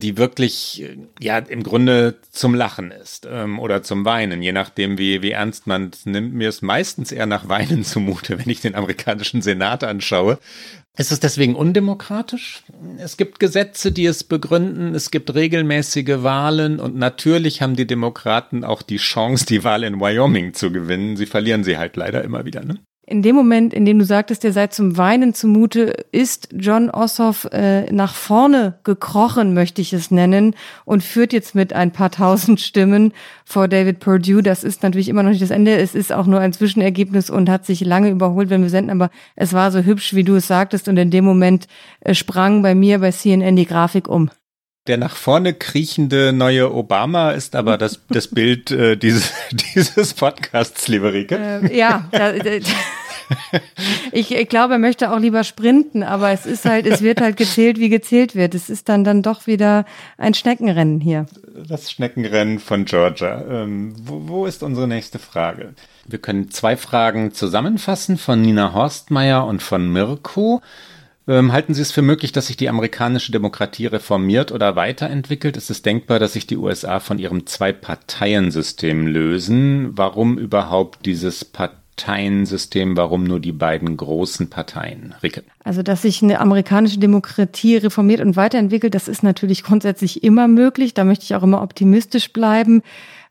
die wirklich ja im Grunde zum Lachen ist ähm, oder zum Weinen, je nachdem wie wie ernst man es nimmt. Mir ist meistens eher nach Weinen zumute, wenn ich den amerikanischen Senat anschaue. Ist es deswegen undemokratisch? Es gibt Gesetze, die es begründen, es gibt regelmäßige Wahlen und natürlich haben die Demokraten auch die Chance, die Wahl in Wyoming zu gewinnen. Sie verlieren sie halt leider immer wieder, ne? In dem Moment, in dem du sagtest, der sei zum Weinen zumute, ist Jon Ossoff äh, nach vorne gekrochen, möchte ich es nennen, und führt jetzt mit ein paar tausend Stimmen vor David Perdue. Das ist natürlich immer noch nicht das Ende. Es ist auch nur ein Zwischenergebnis und hat sich lange überholt, wenn wir senden. Aber es war so hübsch, wie du es sagtest. Und in dem Moment äh, sprang bei mir bei C N N die Grafik um. Der nach vorne kriechende neue Obama ist aber das, das Bild äh, dieses, dieses Podcasts, liebe Rike. Äh, ja, da, da, ich, ich glaube, er möchte auch lieber sprinten, aber es ist halt, es wird halt gezählt, wie gezählt wird. Es ist dann, dann doch wieder ein Schneckenrennen hier. Das Schneckenrennen von Georgia. Ähm, wo, wo ist unsere nächste Frage? Wir können zwei Fragen zusammenfassen von Nina Horstmeier und von Mirko. Halten Sie es für möglich, dass sich die amerikanische Demokratie reformiert oder weiterentwickelt? Ist es denkbar, dass sich die U S A von ihrem Zwei-Parteien-System lösen? Warum überhaupt dieses Parteiensystem? Warum nur die beiden großen Parteien? Rike? Also, dass sich eine amerikanische Demokratie reformiert und weiterentwickelt, das ist natürlich grundsätzlich immer möglich. Da möchte ich auch immer optimistisch bleiben.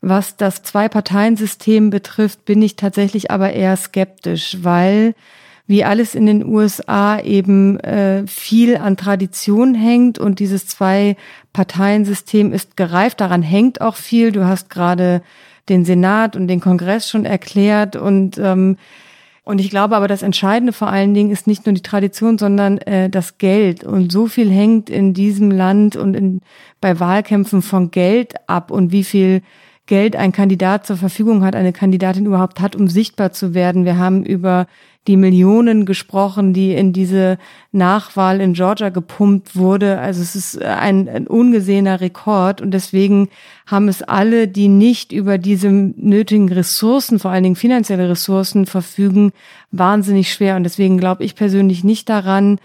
Was das Zwei-Parteien-System betrifft, bin ich tatsächlich aber eher skeptisch, weil wie alles in den U S A eben äh, viel an Tradition hängt und dieses Zwei-Parteien-System ist gereift. Daran hängt auch viel. Du hast gerade den Senat und den Kongress schon erklärt und ähm, und ich glaube aber, das Entscheidende vor allen Dingen ist nicht nur die Tradition, sondern äh, das Geld. Und so viel hängt in diesem Land und in, bei Wahlkämpfen von Geld ab und wie viel Geld ein Kandidat zur Verfügung hat, eine Kandidatin überhaupt hat, um sichtbar zu werden. Wir haben über die Millionen gesprochen, die in diese Nachwahl in Georgia gepumpt wurde. Also es ist ein, ein ungesehener Rekord und deswegen haben es alle, die nicht über diese nötigen Ressourcen, vor allen Dingen finanzielle Ressourcen verfügen, wahnsinnig schwer. Und deswegen glaube ich persönlich nicht daran,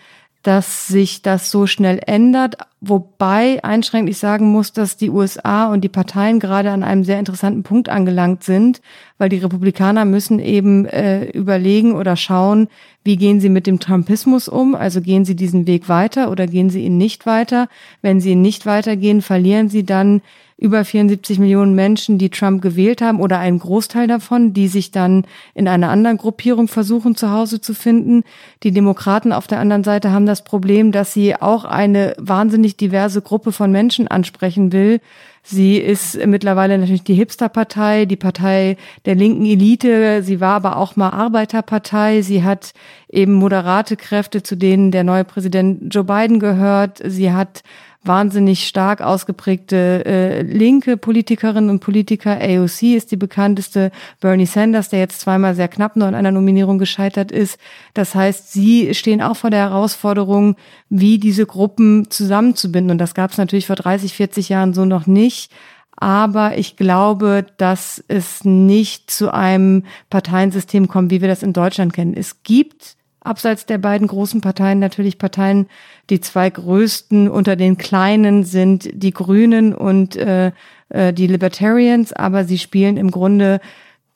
dass sich das so schnell ändert, wobei einschränkend ich sagen muss, dass die U S A und die Parteien gerade an einem sehr interessanten Punkt angelangt sind, weil die Republikaner müssen eben äh, überlegen oder schauen, wie gehen sie mit dem Trumpismus um, also gehen sie diesen Weg weiter oder gehen sie ihn nicht weiter. Wenn sie ihn nicht weitergehen, verlieren sie dann über vierundsiebzig Millionen Menschen, die Trump gewählt haben oder einen Großteil davon, die sich dann in einer anderen Gruppierung versuchen, zu Hause zu finden. Die Demokraten auf der anderen Seite haben das Problem, dass sie auch eine wahnsinnig vermeintlich diverse Gruppe von Menschen ansprechen will. Sie ist mittlerweile natürlich die Hipsterpartei, die Partei der linken Elite. Sie war aber auch mal Arbeiterpartei. Sie hat eben moderate Kräfte, zu denen der neue Präsident Joe Biden gehört. Sie hat wahnsinnig stark ausgeprägte äh, linke Politikerinnen und Politiker. A O C ist die bekannteste. Bernie Sanders, der jetzt zweimal sehr knapp nur an einer Nominierung gescheitert ist. Das heißt, sie stehen auch vor der Herausforderung, wie diese Gruppen zusammenzubinden. Und das gab es natürlich vor dreißig, vierzig Jahren so noch nicht. Aber ich glaube, dass es nicht zu einem Parteiensystem kommt, wie wir das in Deutschland kennen. Es gibt abseits der beiden großen Parteien natürlich Parteien, die zwei größten unter den kleinen sind die Grünen und äh, die Libertarians, aber sie spielen im Grunde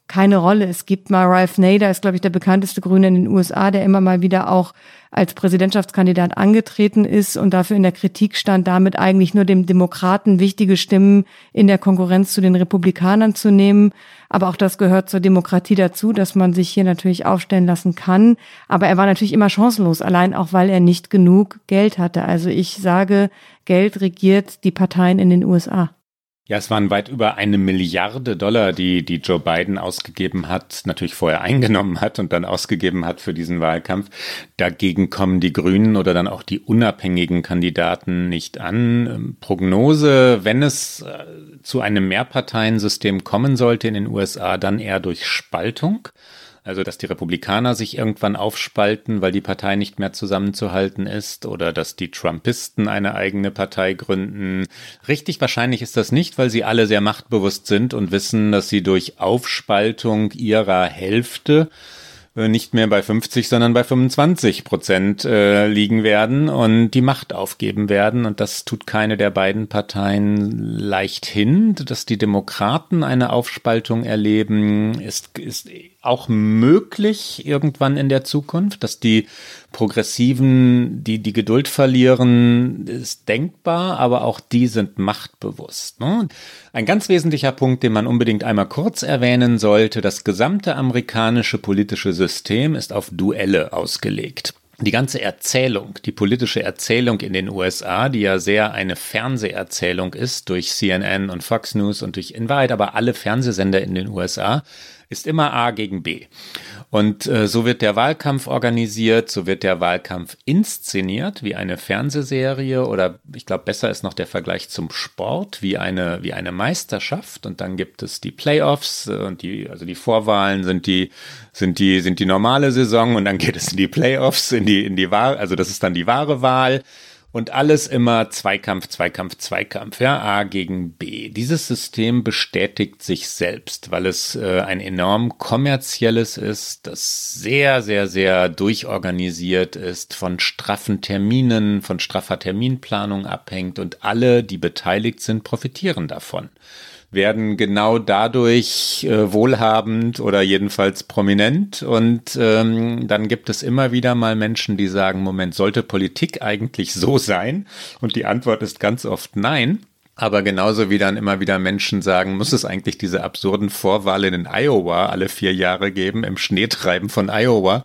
keine Rolle. Es gibt mal Ralph Nader, ist glaube ich der bekannteste Grüne in den U S A, der immer mal wieder auch als Präsidentschaftskandidat angetreten ist und dafür in der Kritik stand, damit eigentlich nur dem Demokraten wichtige Stimmen in der Konkurrenz zu den Republikanern zu nehmen. Aber auch das gehört zur Demokratie dazu, dass man sich hier natürlich aufstellen lassen kann. Aber er war natürlich immer chancenlos, allein auch, weil er nicht genug Geld hatte. Also ich sage, Geld regiert die Parteien in den U S A. Ja, es waren weit über eine Milliarde Dollar, die die Joe Biden ausgegeben hat, natürlich vorher eingenommen hat und dann ausgegeben hat für diesen Wahlkampf. Dagegen kommen die Grünen oder dann auch die unabhängigen Kandidaten nicht an. Prognose, wenn es zu einem Mehrparteiensystem kommen sollte in den U S A, dann eher durch Spaltung. Also, dass die Republikaner sich irgendwann aufspalten, weil die Partei nicht mehr zusammenzuhalten ist, oder dass die Trumpisten eine eigene Partei gründen. Richtig wahrscheinlich ist das nicht, weil sie alle sehr machtbewusst sind und wissen, dass sie durch Aufspaltung ihrer Hälfte nicht mehr bei fünfzig, sondern bei fünfundzwanzig Prozent äh, liegen werden und die Macht aufgeben werden. Und das tut keine der beiden Parteien leichthin. Dass die Demokraten eine Aufspaltung erleben, ist, ist auch möglich irgendwann in der Zukunft. Dass die Progressiven, die die Geduld verlieren, ist denkbar, aber auch die sind machtbewusst, ne? Ein ganz wesentlicher Punkt, den man unbedingt einmal kurz erwähnen sollte: Das gesamte amerikanische politische System System ist auf Duelle ausgelegt. Die ganze Erzählung, die politische Erzählung in den U S A, die ja sehr eine Fernseherzählung ist durch C N N und Fox News und durch in Wahrheit aber alle Fernsehsender in den U S A, ist immer A gegen B. Und äh, so wird der Wahlkampf organisiert, so wird der Wahlkampf inszeniert wie eine Fernsehserie oder ich glaube, besser ist noch der Vergleich zum Sport, wie eine, wie eine Meisterschaft. Und dann gibt es die Playoffs und die, also die Vorwahlen sind die, sind die, sind die normale Saison und dann geht es in die Playoffs, in die, in die Wahl, also das ist dann die wahre Wahl. Und alles immer Zweikampf, Zweikampf, Zweikampf, ja, A gegen B. Dieses System bestätigt sich selbst, weil es äh, ein enorm kommerzielles ist, das sehr, sehr, sehr durchorganisiert ist, von straffen Terminen, von straffer Terminplanung abhängt und alle, die beteiligt sind, profitieren davon. Werden genau dadurch äh, wohlhabend oder jedenfalls prominent. Und ähm, dann gibt es immer wieder mal Menschen, die sagen, Moment, sollte Politik eigentlich so sein? Und die Antwort ist ganz oft nein. Aber genauso wie dann immer wieder Menschen sagen, muss es eigentlich diese absurden Vorwahlen in Iowa alle vier Jahre geben, im Schneetreiben von Iowa,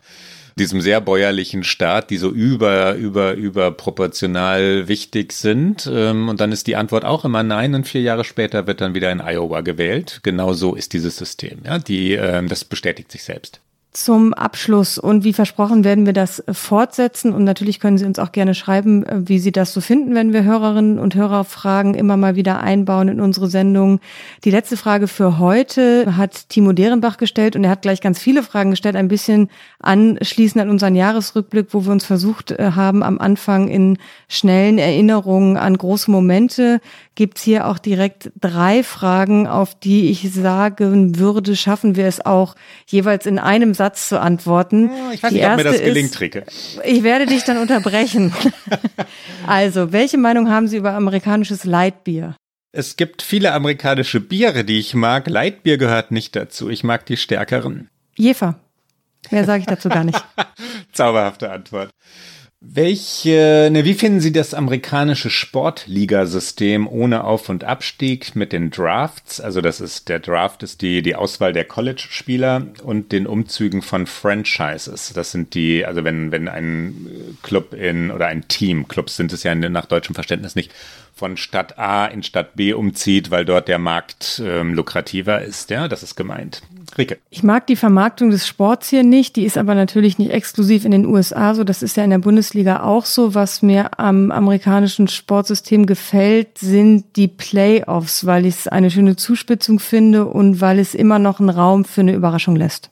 diesem sehr bäuerlichen Staat, die so über, über, überproportional wichtig sind. Und dann ist die Antwort auch immer nein und vier Jahre später wird dann wieder in Iowa gewählt. Genau so ist dieses System. Ja, die, das bestätigt sich selbst. Zum Abschluss und wie versprochen werden wir das fortsetzen und natürlich können Sie uns auch gerne schreiben, wie Sie das so finden, wenn wir Hörerinnen und Hörer Fragen immer mal wieder einbauen in unsere Sendung. Die letzte Frage für heute hat Timo Derenbach gestellt und er hat gleich ganz viele Fragen gestellt, ein bisschen anschließend an unseren Jahresrückblick, wo wir uns versucht haben, am Anfang in schnellen Erinnerungen an große Momente gibt's hier auch direkt drei Fragen, auf die ich sagen würde, schaffen wir es auch jeweils in einem Satz zu antworten. Ich weiß nicht, ob mir das gelingt, Rike. Ich werde dich dann unterbrechen. Also, welche Meinung haben Sie über amerikanisches Lightbier? Es gibt viele amerikanische Biere, die ich mag. Lightbier gehört nicht dazu. Ich mag die stärkeren. Jefer. Mehr sage ich dazu gar nicht. Zauberhafte Antwort. Welche, ne, wie finden Sie das amerikanische Sportligasystem ohne Auf- und Abstieg mit den Drafts? Also das ist, der Draft ist die, die Auswahl der College-Spieler und den Umzügen von Franchises. Das sind die, also wenn, wenn ein Club in, oder ein Team, Clubs sind es ja nach deutschem Verständnis nicht, von Stadt A in Stadt B umzieht, weil dort der Markt ähm, lukrativer ist, ja, das ist gemeint. Rike. Ich mag die Vermarktung des Sports hier nicht, die ist aber natürlich nicht exklusiv in den U S A so, das ist ja in der Bundesliga auch so. Was mir am amerikanischen Sportsystem gefällt, sind die Playoffs, weil ich es eine schöne Zuspitzung finde und weil es immer noch einen Raum für eine Überraschung lässt.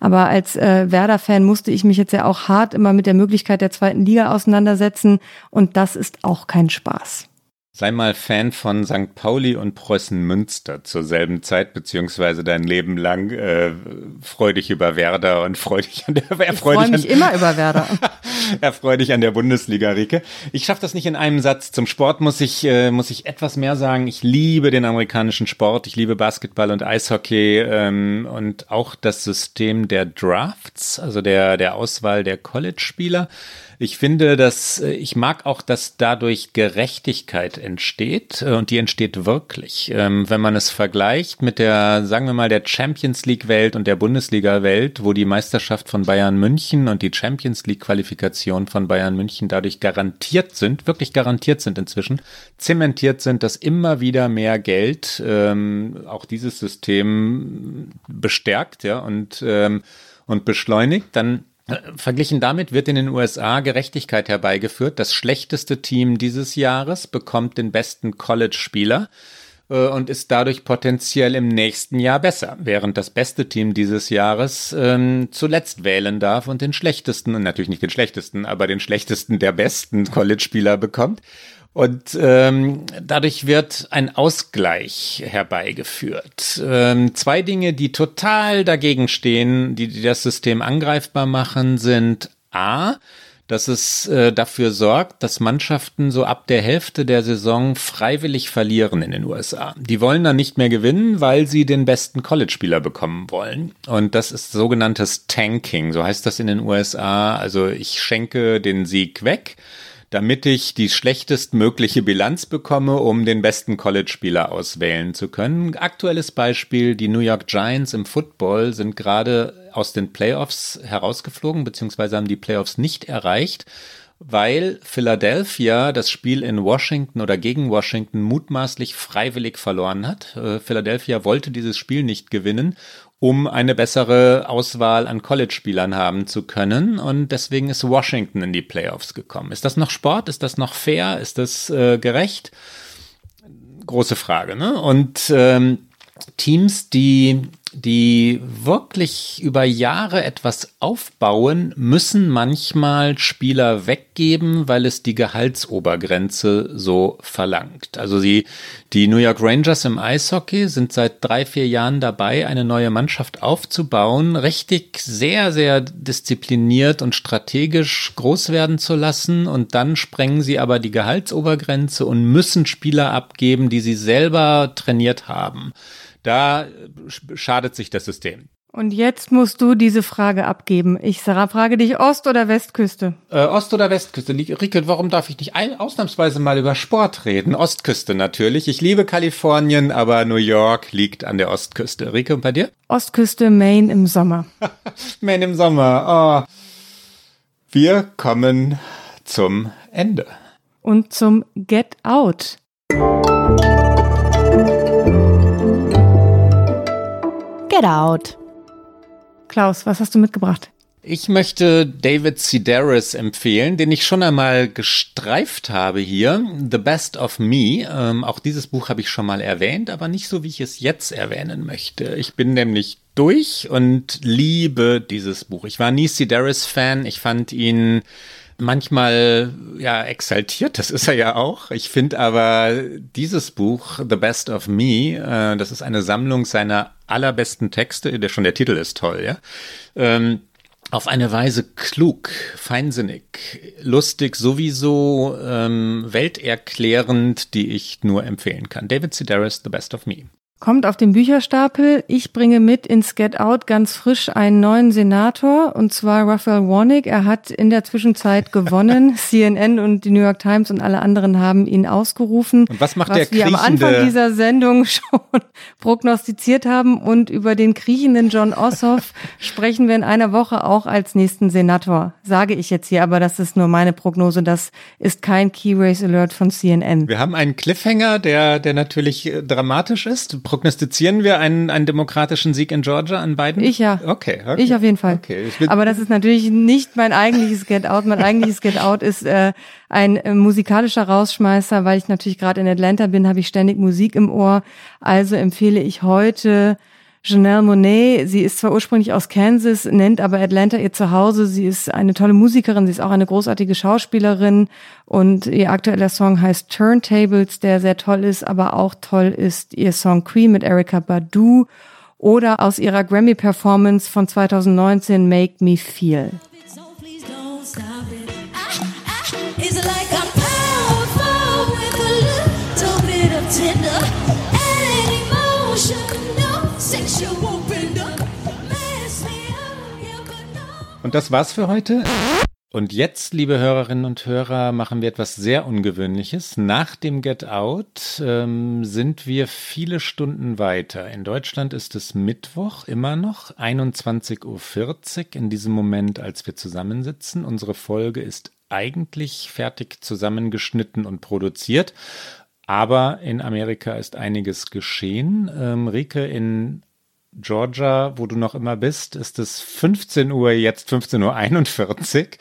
Aber als äh, Werder-Fan musste ich mich jetzt ja auch hart immer mit der Möglichkeit der zweiten Liga auseinandersetzen und das ist auch kein Spaß. Sei mal Fan von Sankt Pauli und Preußen Münster zur selben Zeit, beziehungsweise dein Leben lang äh, freu dich über Werder und freu dich an der Bundesliga. Ich freue mich an, immer über Werder. Er freut dich an der Bundesliga, Rike. Ich schaffe das nicht in einem Satz. Zum Sport muss ich äh, muss ich etwas mehr sagen. Ich liebe den amerikanischen Sport. Ich liebe Basketball und Eishockey ähm, und auch das System der Drafts, also der der Auswahl der College-Spieler. Ich finde, dass ich mag auch, dass dadurch Gerechtigkeit entsteht und die entsteht wirklich. Wenn man es vergleicht mit der, sagen wir mal, der Champions League Welt und der Bundesliga Welt, wo die Meisterschaft von Bayern München und die Champions League Qualifikation von Bayern München dadurch garantiert sind, wirklich garantiert sind inzwischen, zementiert sind, dass immer wieder mehr Geld ähm, auch dieses System bestärkt, ja, und ähm, und beschleunigt, dann verglichen damit wird in den U S A Gerechtigkeit herbeigeführt. Das schlechteste Team dieses Jahres bekommt den besten College-Spieler äh, und ist dadurch potenziell im nächsten Jahr besser, während das beste Team dieses Jahres ähm, zuletzt wählen darf und den schlechtesten, und natürlich nicht den schlechtesten, aber den schlechtesten der besten College-Spieler bekommt. Und ähm, dadurch wird ein Ausgleich herbeigeführt. Ähm, zwei Dinge, die total dagegen stehen, die, die das System angreifbar machen, sind A, dass es äh, dafür sorgt, dass Mannschaften so ab der Hälfte der Saison freiwillig verlieren in den U S A. Die wollen dann nicht mehr gewinnen, weil sie den besten College-Spieler bekommen wollen. Und das ist sogenanntes Tanking, so heißt das in den U S A. Also ich schenke den Sieg weg, damit ich die schlechtestmögliche Bilanz bekomme, um den besten College-Spieler auswählen zu können. Aktuelles Beispiel, die New York Giants im Football sind gerade aus den Playoffs herausgeflogen, beziehungsweise haben die Playoffs nicht erreicht, weil Philadelphia das Spiel in Washington oder gegen Washington mutmaßlich freiwillig verloren hat. Philadelphia wollte dieses Spiel nicht gewinnen, um eine bessere Auswahl an College-Spielern haben zu können. Und deswegen ist Washington in die Playoffs gekommen. Ist das noch Sport? Ist das noch fair? Ist das äh, gerecht? Große Frage, ne? Und ähm, Teams, die, die wirklich über Jahre etwas aufbauen, müssen manchmal Spieler weggeben, weil es die Gehaltsobergrenze so verlangt. Also sie, die New York Rangers im Eishockey sind seit drei, vier Jahren dabei, eine neue Mannschaft aufzubauen, richtig sehr, sehr diszipliniert und strategisch groß werden zu lassen, und dann sprengen sie aber die Gehaltsobergrenze und müssen Spieler abgeben, die sie selber trainiert haben. Da schadet sich das System. Und jetzt musst du diese Frage abgeben. Ich, Sarah, frage dich, Ost- oder Westküste? Äh, Ost- oder Westküste? Rike, warum darf ich nicht ein, ausnahmsweise mal über Sport reden? Ostküste natürlich. Ich liebe Kalifornien, aber New York liegt an der Ostküste. Rike, und bei dir? Ostküste, Maine im Sommer. Maine im Sommer. Oh. Wir kommen zum Ende. Und zum Get Out. Get Out. Klaus, was hast du mitgebracht? Ich möchte David Sedaris empfehlen, den ich schon einmal gestreift habe hier, The Best of Me. Ähm, auch dieses Buch habe ich schon mal erwähnt, aber nicht so, wie ich es jetzt erwähnen möchte. Ich bin nämlich durch und liebe dieses Buch. Ich war nie Sedaris-Fan, ich fand ihn manchmal, ja, exaltiert, das ist er ja auch. Ich finde aber dieses Buch, The Best of Me, äh, das ist eine Sammlung seiner allerbesten Texte, der schon der Titel ist toll, ja, ähm, auf eine Weise klug, feinsinnig, lustig sowieso, ähm, welterklärend, die ich nur empfehlen kann. David Sedaris, The Best of Me. Kommt auf den Bücherstapel. Ich bringe mit ins Get Out ganz frisch einen neuen Senator, und zwar Raphael Warnock. Er hat in der Zwischenzeit gewonnen. C N N und die New York Times und alle anderen haben ihn ausgerufen. Und was macht was der wir kriechende... am Anfang dieser Sendung schon prognostiziert haben. Und über den kriechenden Jon Ossoff sprechen wir in einer Woche auch als nächsten Senator. Sage ich jetzt hier, aber das ist nur meine Prognose. Das ist kein Key Race Alert von C N N. Wir haben einen Cliffhanger, der, der natürlich dramatisch ist. Prognostizieren wir einen, einen demokratischen Sieg in Georgia an Biden? Ich ja. Okay. okay. Ich auf jeden Fall. Okay. Aber das ist natürlich nicht mein eigentliches Get Out. Mein eigentliches Get Out ist äh, ein äh, musikalischer Rausschmeißer, weil ich natürlich gerade in Atlanta bin, habe ich ständig Musik im Ohr. Also empfehle ich heute Janelle Monáe. Sie ist zwar ursprünglich aus Kansas, nennt aber Atlanta ihr Zuhause. Sie ist eine tolle Musikerin, sie ist auch eine großartige Schauspielerin und ihr aktueller Song heißt Turntables, der sehr toll ist, aber auch toll ist ihr Song Cream mit Erykah Badu oder aus ihrer Grammy-Performance von zweitausendneunzehn Make Me Feel. Und das war's für heute. Und jetzt, liebe Hörerinnen und Hörer, machen wir etwas sehr Ungewöhnliches. Nach dem Get Out ähm, sind wir viele Stunden weiter. In Deutschland ist es Mittwoch, immer noch, einundzwanzig Uhr vierzig in diesem Moment, als wir zusammensitzen. Unsere Folge ist eigentlich fertig zusammengeschnitten und produziert. Aber in Amerika ist einiges geschehen. Ähm, Rike, in Georgia, wo du noch immer bist, ist es fünfzehn Uhr, jetzt fünfzehn Uhr einundvierzig.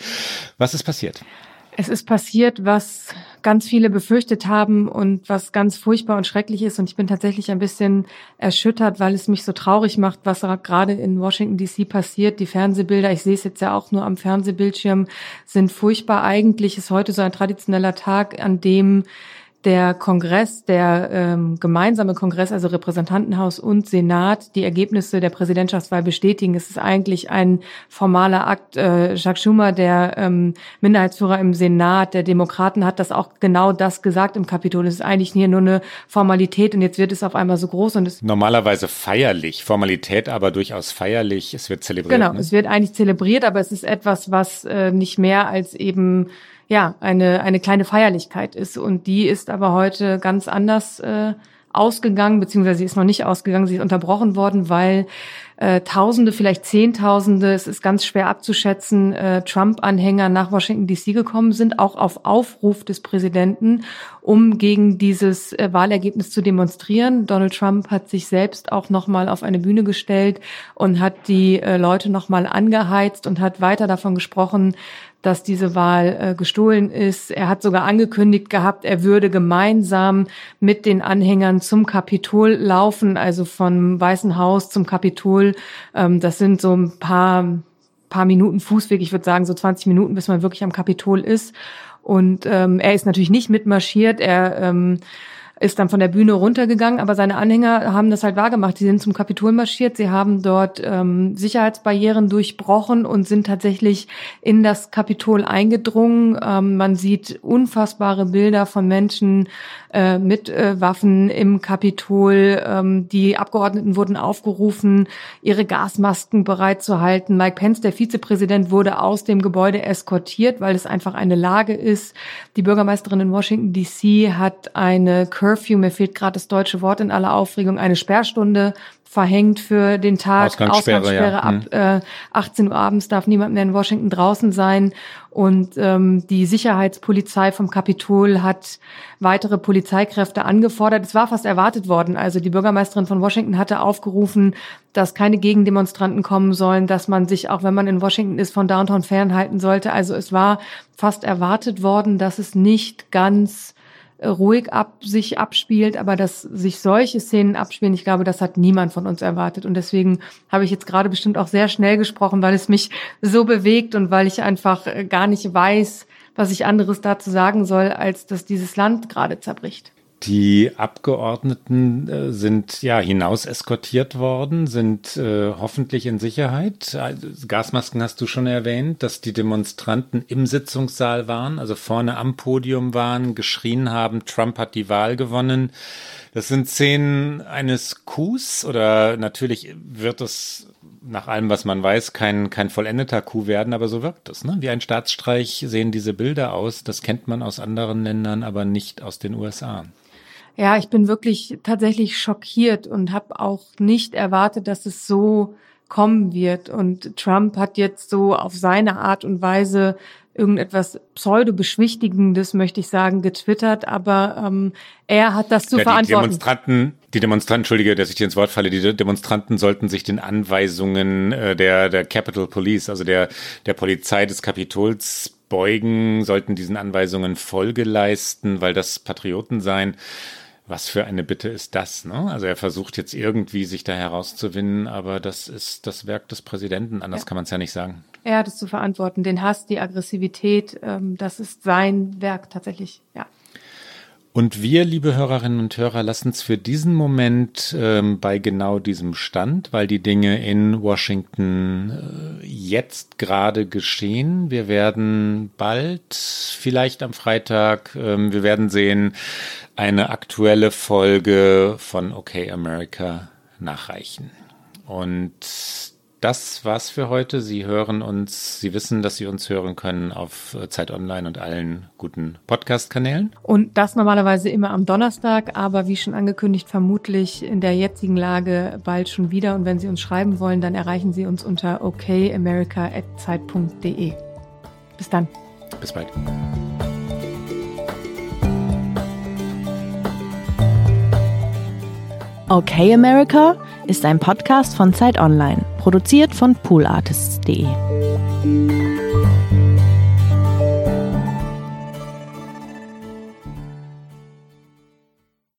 Was ist passiert? Es ist passiert, was ganz viele befürchtet haben und was ganz furchtbar und schrecklich ist. Und ich bin tatsächlich ein bisschen erschüttert, weil es mich so traurig macht, was gerade in Washington D C passiert. Die Fernsehbilder, ich sehe es jetzt ja auch nur am Fernsehbildschirm, sind furchtbar. Eigentlich ist heute so ein traditioneller Tag, an dem der Kongress, der ähm, gemeinsame Kongress, also Repräsentantenhaus und Senat, die Ergebnisse der Präsidentschaftswahl bestätigen. Es ist eigentlich ein formaler Akt. Äh, Chuck Schumer, der ähm, Minderheitsführer im Senat der Demokraten, hat das auch genau das gesagt im Kapitol. Es ist eigentlich hier nur eine Formalität und jetzt wird es auf einmal so groß. Und es normalerweise feierlich, Formalität aber durchaus feierlich. Es wird zelebriert. Genau, ne? Es wird eigentlich zelebriert, aber es ist etwas, was äh, nicht mehr als eben ja, eine eine kleine Feierlichkeit ist. Und die ist aber heute ganz anders äh, ausgegangen, beziehungsweise sie ist noch nicht ausgegangen, sie ist unterbrochen worden, weil äh, Tausende, vielleicht Zehntausende, es ist ganz schwer abzuschätzen, äh, Trump-Anhänger nach Washington D C gekommen sind, auch auf Aufruf des Präsidenten, um gegen dieses äh, Wahlergebnis zu demonstrieren. Donald Trump hat sich selbst auch nochmal auf eine Bühne gestellt und hat die äh, Leute nochmal angeheizt und hat weiter davon gesprochen, dass diese Wahl äh, gestohlen ist. Er hat sogar angekündigt gehabt, er würde gemeinsam mit den Anhängern zum Kapitol laufen, also vom Weißen Haus zum Kapitol. Ähm, das sind so ein paar, paar Minuten Fußweg, ich würde sagen so zwanzig Minuten, bis man wirklich am Kapitol ist. Und ähm, er ist natürlich nicht mitmarschiert, er ähm, ist dann von der Bühne runtergegangen, aber seine Anhänger haben das halt wahrgemacht. Sie sind zum Kapitol marschiert, sie haben dort ähm, Sicherheitsbarrieren durchbrochen und sind tatsächlich in das Kapitol eingedrungen. Ähm, man sieht unfassbare Bilder von Menschen äh, mit äh, Waffen im Kapitol. Ähm, die Abgeordneten wurden aufgerufen, ihre Gasmasken bereitzuhalten. Mike Pence, der Vizepräsident, wurde aus dem Gebäude eskortiert, weil es einfach eine Lage ist. Die Bürgermeisterin in Washington D C hat eine Curfew, mir fehlt gerade das deutsche Wort in aller Aufregung, eine Sperrstunde verhängt für den Tag. Ausgangssperre, Ausgangssperre ja. ab äh, achtzehn Uhr abends darf niemand mehr in Washington draußen sein. Und ähm, die Sicherheitspolizei vom Kapitol hat weitere Polizeikräfte angefordert. Es war fast erwartet worden. Also die Bürgermeisterin von Washington hatte aufgerufen, dass keine Gegendemonstranten kommen sollen, dass man sich, auch wenn man in Washington ist, von Downtown fernhalten sollte. Also es war fast erwartet worden, dass es nicht ganz ruhig ab sich abspielt, aber dass sich solche Szenen abspielen, ich glaube, das hat niemand von uns erwartet. Und deswegen habe ich jetzt gerade bestimmt auch sehr schnell gesprochen, weil es mich so bewegt und weil ich einfach gar nicht weiß, was ich anderes dazu sagen soll, als dass dieses Land gerade zerbricht. Die Abgeordneten sind ja hinaus eskortiert worden, sind äh, hoffentlich in Sicherheit. Gasmasken hast du schon erwähnt, dass die Demonstranten im Sitzungssaal waren, also vorne am Podium waren, geschrien haben, Trump hat die Wahl gewonnen. Das sind Szenen eines Coups, oder natürlich wird es nach allem, was man weiß, kein, kein vollendeter Coup werden, aber so wirkt es, ne? Wie ein Staatsstreich sehen diese Bilder aus. Das kennt man aus anderen Ländern, aber nicht aus den U S A. Ja, ich bin wirklich tatsächlich schockiert und habe auch nicht erwartet, dass es so kommen wird. Und Trump hat jetzt so auf seine Art und Weise irgendetwas pseudo-beschwichtigendes, möchte ich sagen, getwittert, aber ähm, er hat das zu ja, verantworten. Die Demonstranten, die Demonstranten, Entschuldige, dass ich dir ins Wort falle, die Demonstranten sollten sich den Anweisungen äh, der der Capitol Police, also der der Polizei des Kapitols, beugen, sollten diesen Anweisungen Folge leisten, weil das Patrioten seien. Was für eine Bitte ist das, ne? Also er versucht jetzt irgendwie, sich da herauszuwinden, aber das ist das Werk des Präsidenten. Anders ja. kann man es ja nicht sagen. Er hat es zu verantworten. Den Hass, die Aggressivität, ähm, das ist sein Werk tatsächlich, ja. Und wir, liebe Hörerinnen und Hörer, lassen es für diesen Moment ähm, bei genau diesem Stand, weil die Dinge in Washington äh, jetzt gerade geschehen. Wir werden bald, vielleicht am Freitag, ähm, wir werden sehen, eine aktuelle Folge von Okay America nachreichen. Und das war's für heute. Sie hören uns, Sie wissen, dass Sie uns hören können auf Zeit Online und allen guten Podcast-Kanälen. Und das normalerweise immer am Donnerstag, aber wie schon angekündigt, vermutlich in der jetzigen Lage bald schon wieder. Und wenn Sie uns schreiben wollen, dann erreichen Sie uns unter o k america at zeit punkt d e. Bis dann. Bis bald. Okay America ist ein Podcast von Zeit Online, produziert von pool artists punkt d e.